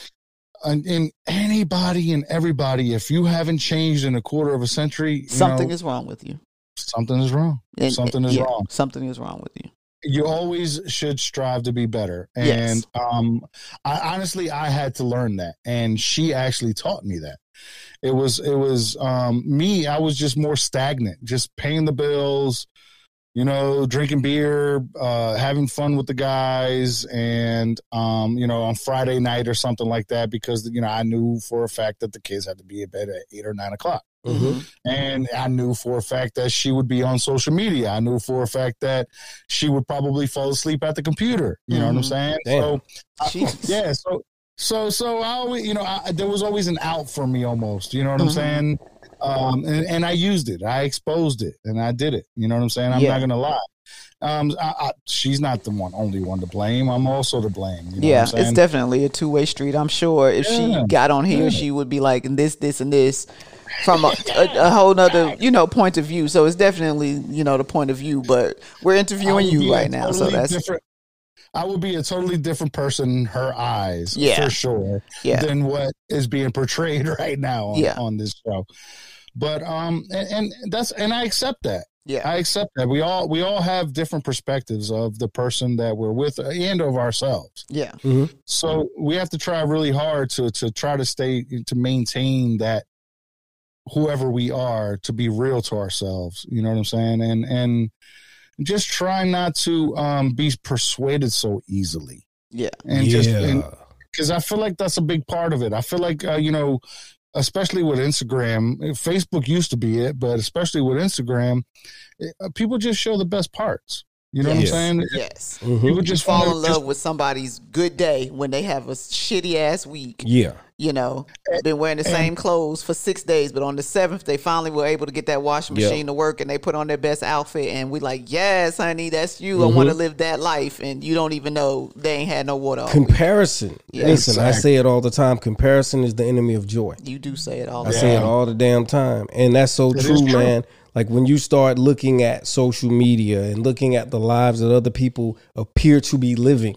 And, and anybody and everybody, if you haven't changed in a quarter of a century, you something know, is wrong with you. Something is wrong. And, something is yeah, wrong. Something is wrong with you. You always should strive to be better. And yes. um, I, honestly, I had to learn that. And she actually taught me that. It was, it was um, me. I was just more stagnant, just paying the bills, you know, drinking beer, uh, having fun with the guys, and, um, you know, on Friday night or something like that, because, you know, I knew for a fact that the kids had to be in bed at eight or nine o'clock. Mm-hmm. And I knew for a fact that she would be on social media. I knew for a fact that she would probably fall asleep at the computer. You know mm-hmm. what I'm saying? Damn. So, I, yeah. So, so, so I always, you know, I, there was always an out for me almost, you know what mm-hmm. I'm saying? Um, and, and I used it, I exposed it, and I did it. You know what I'm saying? I'm yeah. not going to lie. Um, I, I, she's not the one, only one to blame. I'm also to blame. You know yeah, what I'm it's definitely a two way street. I'm sure if yeah. she got on here, yeah. she would be like this, this, and this from a, a, a whole nother, you know, point of view. So it's definitely, you know, the point of view, but we're interviewing you right now. Totally so that's different. I would be a totally different person in her eyes yeah. for sure yeah. than what is being portrayed right now on, yeah. on this show. But um, and, and that's and I accept that. Yeah, I accept that. We all we all have different perspectives of the person that we're with and of ourselves. Yeah. Mm-hmm. So we have to try really hard to to try to stay to maintain that whoever we are to be real to ourselves. You know what I'm saying? And and just try not to um, be persuaded so easily. Yeah. And yeah. just because I feel like that's a big part of it. I feel like uh, you know. Especially with Instagram, Facebook used to be it, but especially with Instagram, it, uh, people just show the best parts. You know yes. what I'm saying? Yes. Mm-hmm. People just you fall in love just, with somebody's good day when they have a shitty ass week. Yeah. You know, been wearing the and, same clothes for six days, but on the seventh, they finally were able to get that washing machine yeah. to work, and they put on their best outfit, and we like, yes, honey, that's you. Mm-hmm. I want to live that life, and you don't even know they ain't had no water. Comparison. Yeah. Listen, exactly. I say it all the time. Comparison is the enemy of joy. You do say it all the I time. I say it all the damn time, and that's so true, true, man. Like when you start looking at social media and looking at the lives that other people appear to be living,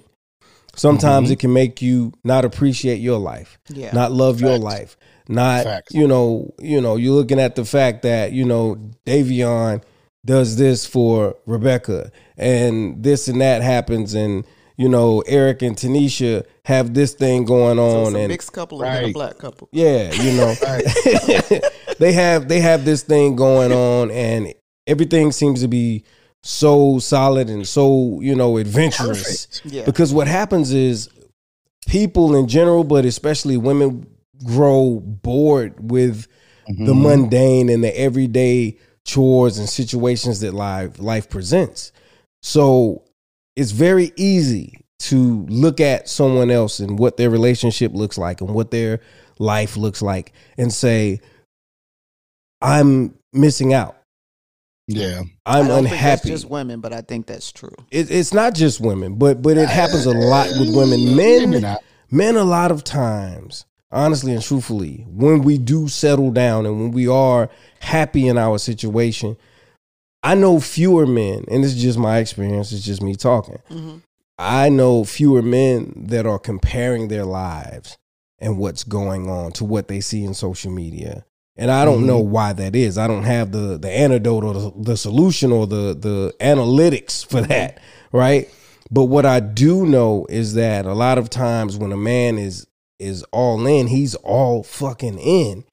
sometimes mm-hmm. it can make you not appreciate your life, yeah. not love Facts. Your life, not, Facts. you know, you know, you're looking at the fact that, you know, Davion does this for Rebecca and this and that happens. And, you know, Eric and Tanisha have this thing going on. So it's a and, mixed couple right. and a black couple. Yeah, you know. they have they have this thing going on and everything seems to be so solid and so, you know, adventurous. Yeah. Because what happens is people in general, but especially women, grow bored with mm-hmm. the mundane and the everyday chores and situations that life life presents. So it's very easy to look at someone else and what their relationship looks like and what their life looks like and say, I'm missing out. Yeah. I'm I don't unhappy. Think that's just women, but I think that's true. It, it's not just women, but but it happens a lot with women. Men, men a lot of times, honestly and truthfully, when we do settle down and when we are happy in our situation, I know fewer men, and this is just my experience, it's just me talking. Mm-hmm. I know fewer men that are comparing their lives and what's going on to what they see in social media. And I don't mm-hmm. know why that is. I don't have the the antidote or the, the solution or the, the analytics for that, right? But what I do know is that a lot of times when a man is is all in, he's all fucking in.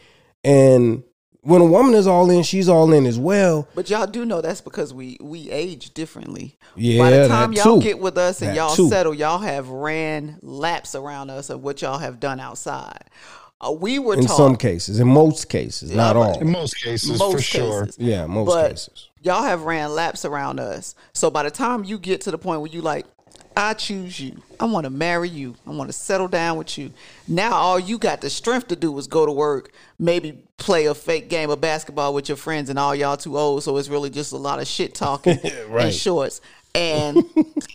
And when a woman is all in, she's all in as well. But y'all do know that's because we, we age differently. Yeah, by the time y'all too. Get with us and that y'all too. Settle, y'all have ran laps around us of what y'all have done outside. Uh, we were in taught, some cases, in most cases, yeah, not all. In most cases, most for cases. Sure. Yeah, most but cases. Y'all have ran laps around us. So by the time you get to the point where you like, I choose you. I want to marry you. I want to settle down with you. Now all you got the strength to do is go to work, maybe play a fake game of basketball with your friends, and all y'all too old, so it's really just a lot of shit talking right. and shorts, and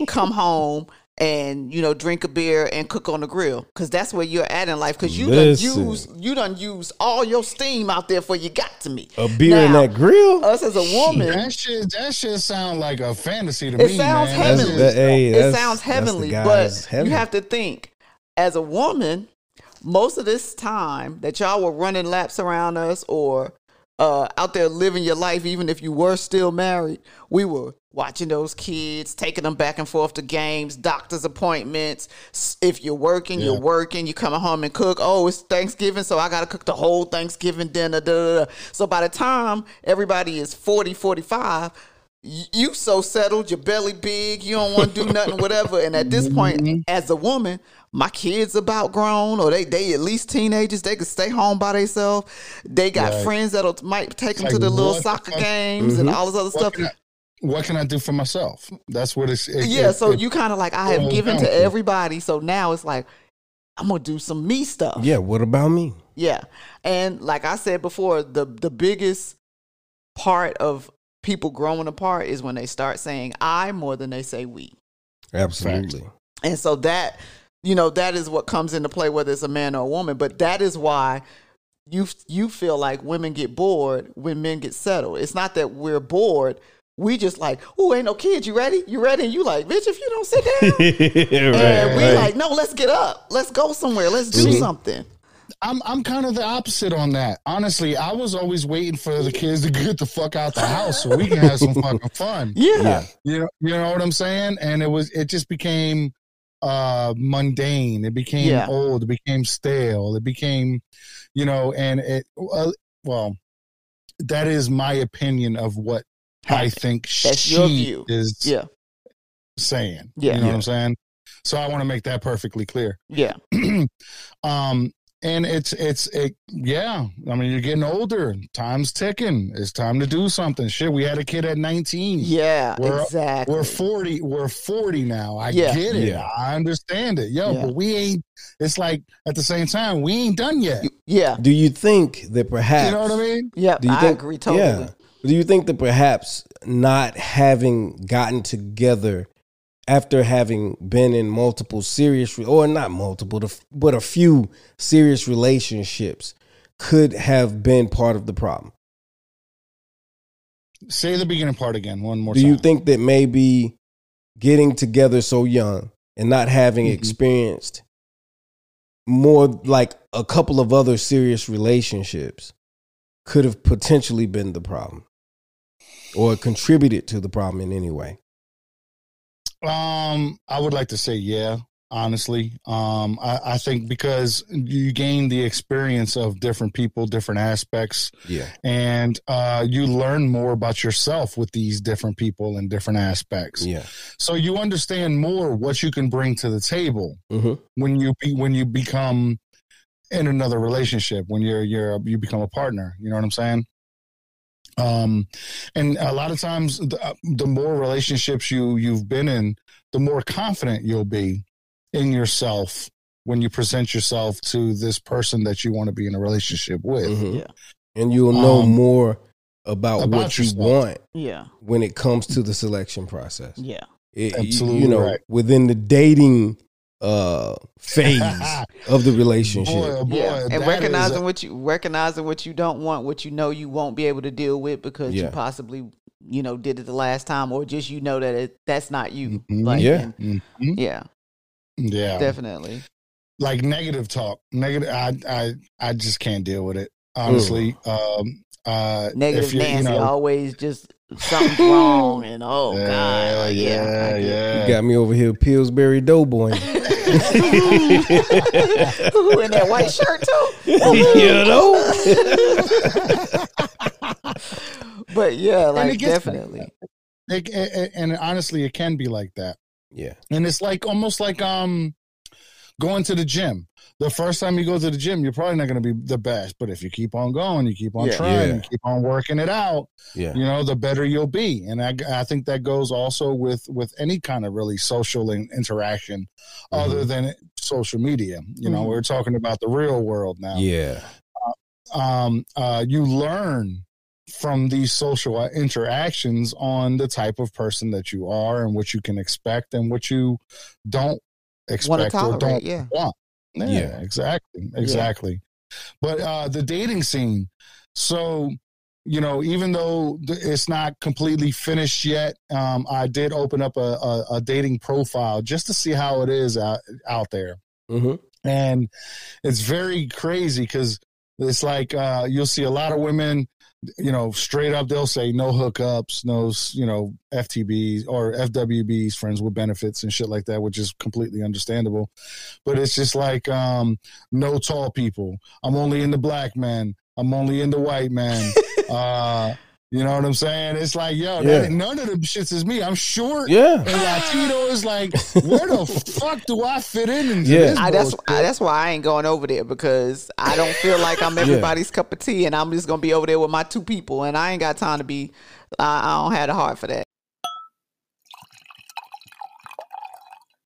come home and, you know, drink a beer and cook on the grill, because that's where you're at in life, because you Listen. done use you done use all your steam out there for you got to me. A beer now, in that grill? Us as a woman. That shit, that shit sounds like a fantasy to it me, sounds man. Heavenly. That's the, hey, it sounds heavenly, but heaven. You have to think, as a woman, most of this time that y'all were running laps around us or uh, out there living your life, even if you were still married, we were watching those kids, taking them back and forth to games, doctor's appointments. If you're working, yeah. you're working. You come home and cook. Oh, it's Thanksgiving, so I got to cook the whole Thanksgiving dinner. Duh, duh, duh. So by the time everybody is forty, forty-five, you so settled, your belly big, you don't want to do nothing, whatever. And at this point, as a woman, my kids about grown, or they they at least teenagers. They can stay home by themselves. They got right. friends that'll might take them like to the little soccer the games mm-hmm. and all this other what stuff. Can I- What can I do for myself? That's what it's. It, yeah, it, so it, you kind of like, I have given to everybody. So now it's like, I'm going to do some me stuff. Yeah, what about me? Yeah. And like I said before, the, the biggest part of people growing apart is when they start saying I more than they say we. Absolutely. Right. And so that, you know, that is what comes into play, whether it's a man or a woman. But that is why you you feel like women get bored when men get settled. It's not that we're bored. We just like, ooh, ain't no kids. You ready? You ready? And you like, bitch, if you don't sit down. yeah, and right, we right. like, no, let's get up. Let's go somewhere. Let's do mm-hmm. something. I'm I'm kind of the opposite on that. Honestly, I was always waiting for the kids to get the fuck out the house so we can have some fucking fun. Yeah. yeah. You know, you know what I'm saying? And it was, it just became uh, mundane. It became yeah. old. It became stale. It became, you know, and it, uh, well, that is my opinion of what I think that's she your view. Is yeah. saying. Yeah. You know yeah. what I'm saying? So I want to make that perfectly clear. Yeah. um, and it's, it's, it, yeah. I mean, you're getting older. Time's ticking. It's time to do something. Shit, we had a kid at nineteen. Yeah, we're, exactly. We're forty. We're forty now. I yeah. get it. Yeah. I understand it. Yo, yeah. but we ain't, it's like, at the same time, we ain't done yet. Yeah. Do you think that perhaps. You know what I mean? Yeah, I think, agree totally. Yeah. Do you think that perhaps not having gotten together after having been in multiple serious, or not multiple, but a few serious relationships could have been part of the problem? Say the beginning part again, one more time. Do you think that maybe getting together so young and not having mm-hmm. experienced more like a couple of other serious relationships could have potentially been the problem, or contributed to the problem in any way? Um, I would like to say, yeah, honestly. Um, I, I think because you gain the experience of different people, different aspects, yeah, and uh, you learn more about yourself with these different people and different aspects. Yeah, so you understand more what you can bring to the table mm-hmm. when you be, when you become. In another relationship, when you're you're you become a partner, you know what I'm saying? Um, and a lot of times, the, the more relationships you you've been in, the more confident you'll be in yourself when you present yourself to this person that you want to be in a relationship with. Mm-hmm. Yeah, and you'll know um, more about, about what yourself. You want. Yeah, when it comes to the selection process. Yeah, it, absolutely. You, you know, right. within the dating. Uh, phase of the relationship, boy, boy, yeah. and recognizing a- what you recognizing what you don't want, what you know you won't be able to deal with because yeah. you possibly you know did it the last time, or just you know that it, that's not you. Mm-hmm. Like, yeah, and, mm-hmm. yeah, yeah, definitely. Like negative talk, negative. I I I just can't deal with it. Honestly, mm. um, uh, negative Nancy you know, always just. Something's wrong, and oh yeah, god, like, yeah, yeah, yeah. You got me over here, Pillsbury Doughboy, who in that white shirt too, you know. But yeah, like and definitely, like it, it, and honestly, it can be like that. Yeah, and it's like almost like um, going to the gym. the first time you go to the gym, you're probably not going to be the best. But if you keep on going, you keep on yeah, trying, yeah. you keep on working it out, yeah. you know, the better you'll be. And I, I think that goes also with, with any kind of really social interaction mm-hmm. other than social media. You know, mm-hmm. we're talking about the real world now. Yeah. Uh, um, uh, you learn from these social interactions on the type of person that you are and what you can expect and what you don't expect tolerate, or don't yeah. want. Yeah, yeah, exactly. Exactly. Yeah. But uh, the dating scene. So, you know, even though it's not completely finished yet, um, I did open up a, a, a dating profile just to see how it is out, out there. Mm-hmm. And it's very crazy because it's like uh, you'll see a lot of women, you know, straight up, they'll say no hookups, no, you know, F T Bs or F W Bs, friends with benefits and shit like that, which is completely understandable. But it's just like, um, no tall people. I'm only into black men. I'm only into white men. uh, you know what I'm saying? It's like, yo, yeah. that, none of them shits is me. I'm short. Yeah. And Latino is like, where the fuck do I fit in? Into yeah. this I, that's, I, that's why I ain't going over there, because I don't feel like I'm everybody's yeah. cup of tea, and I'm just going to be over there with my two people, and I ain't got time to be, I, I don't have the heart for that.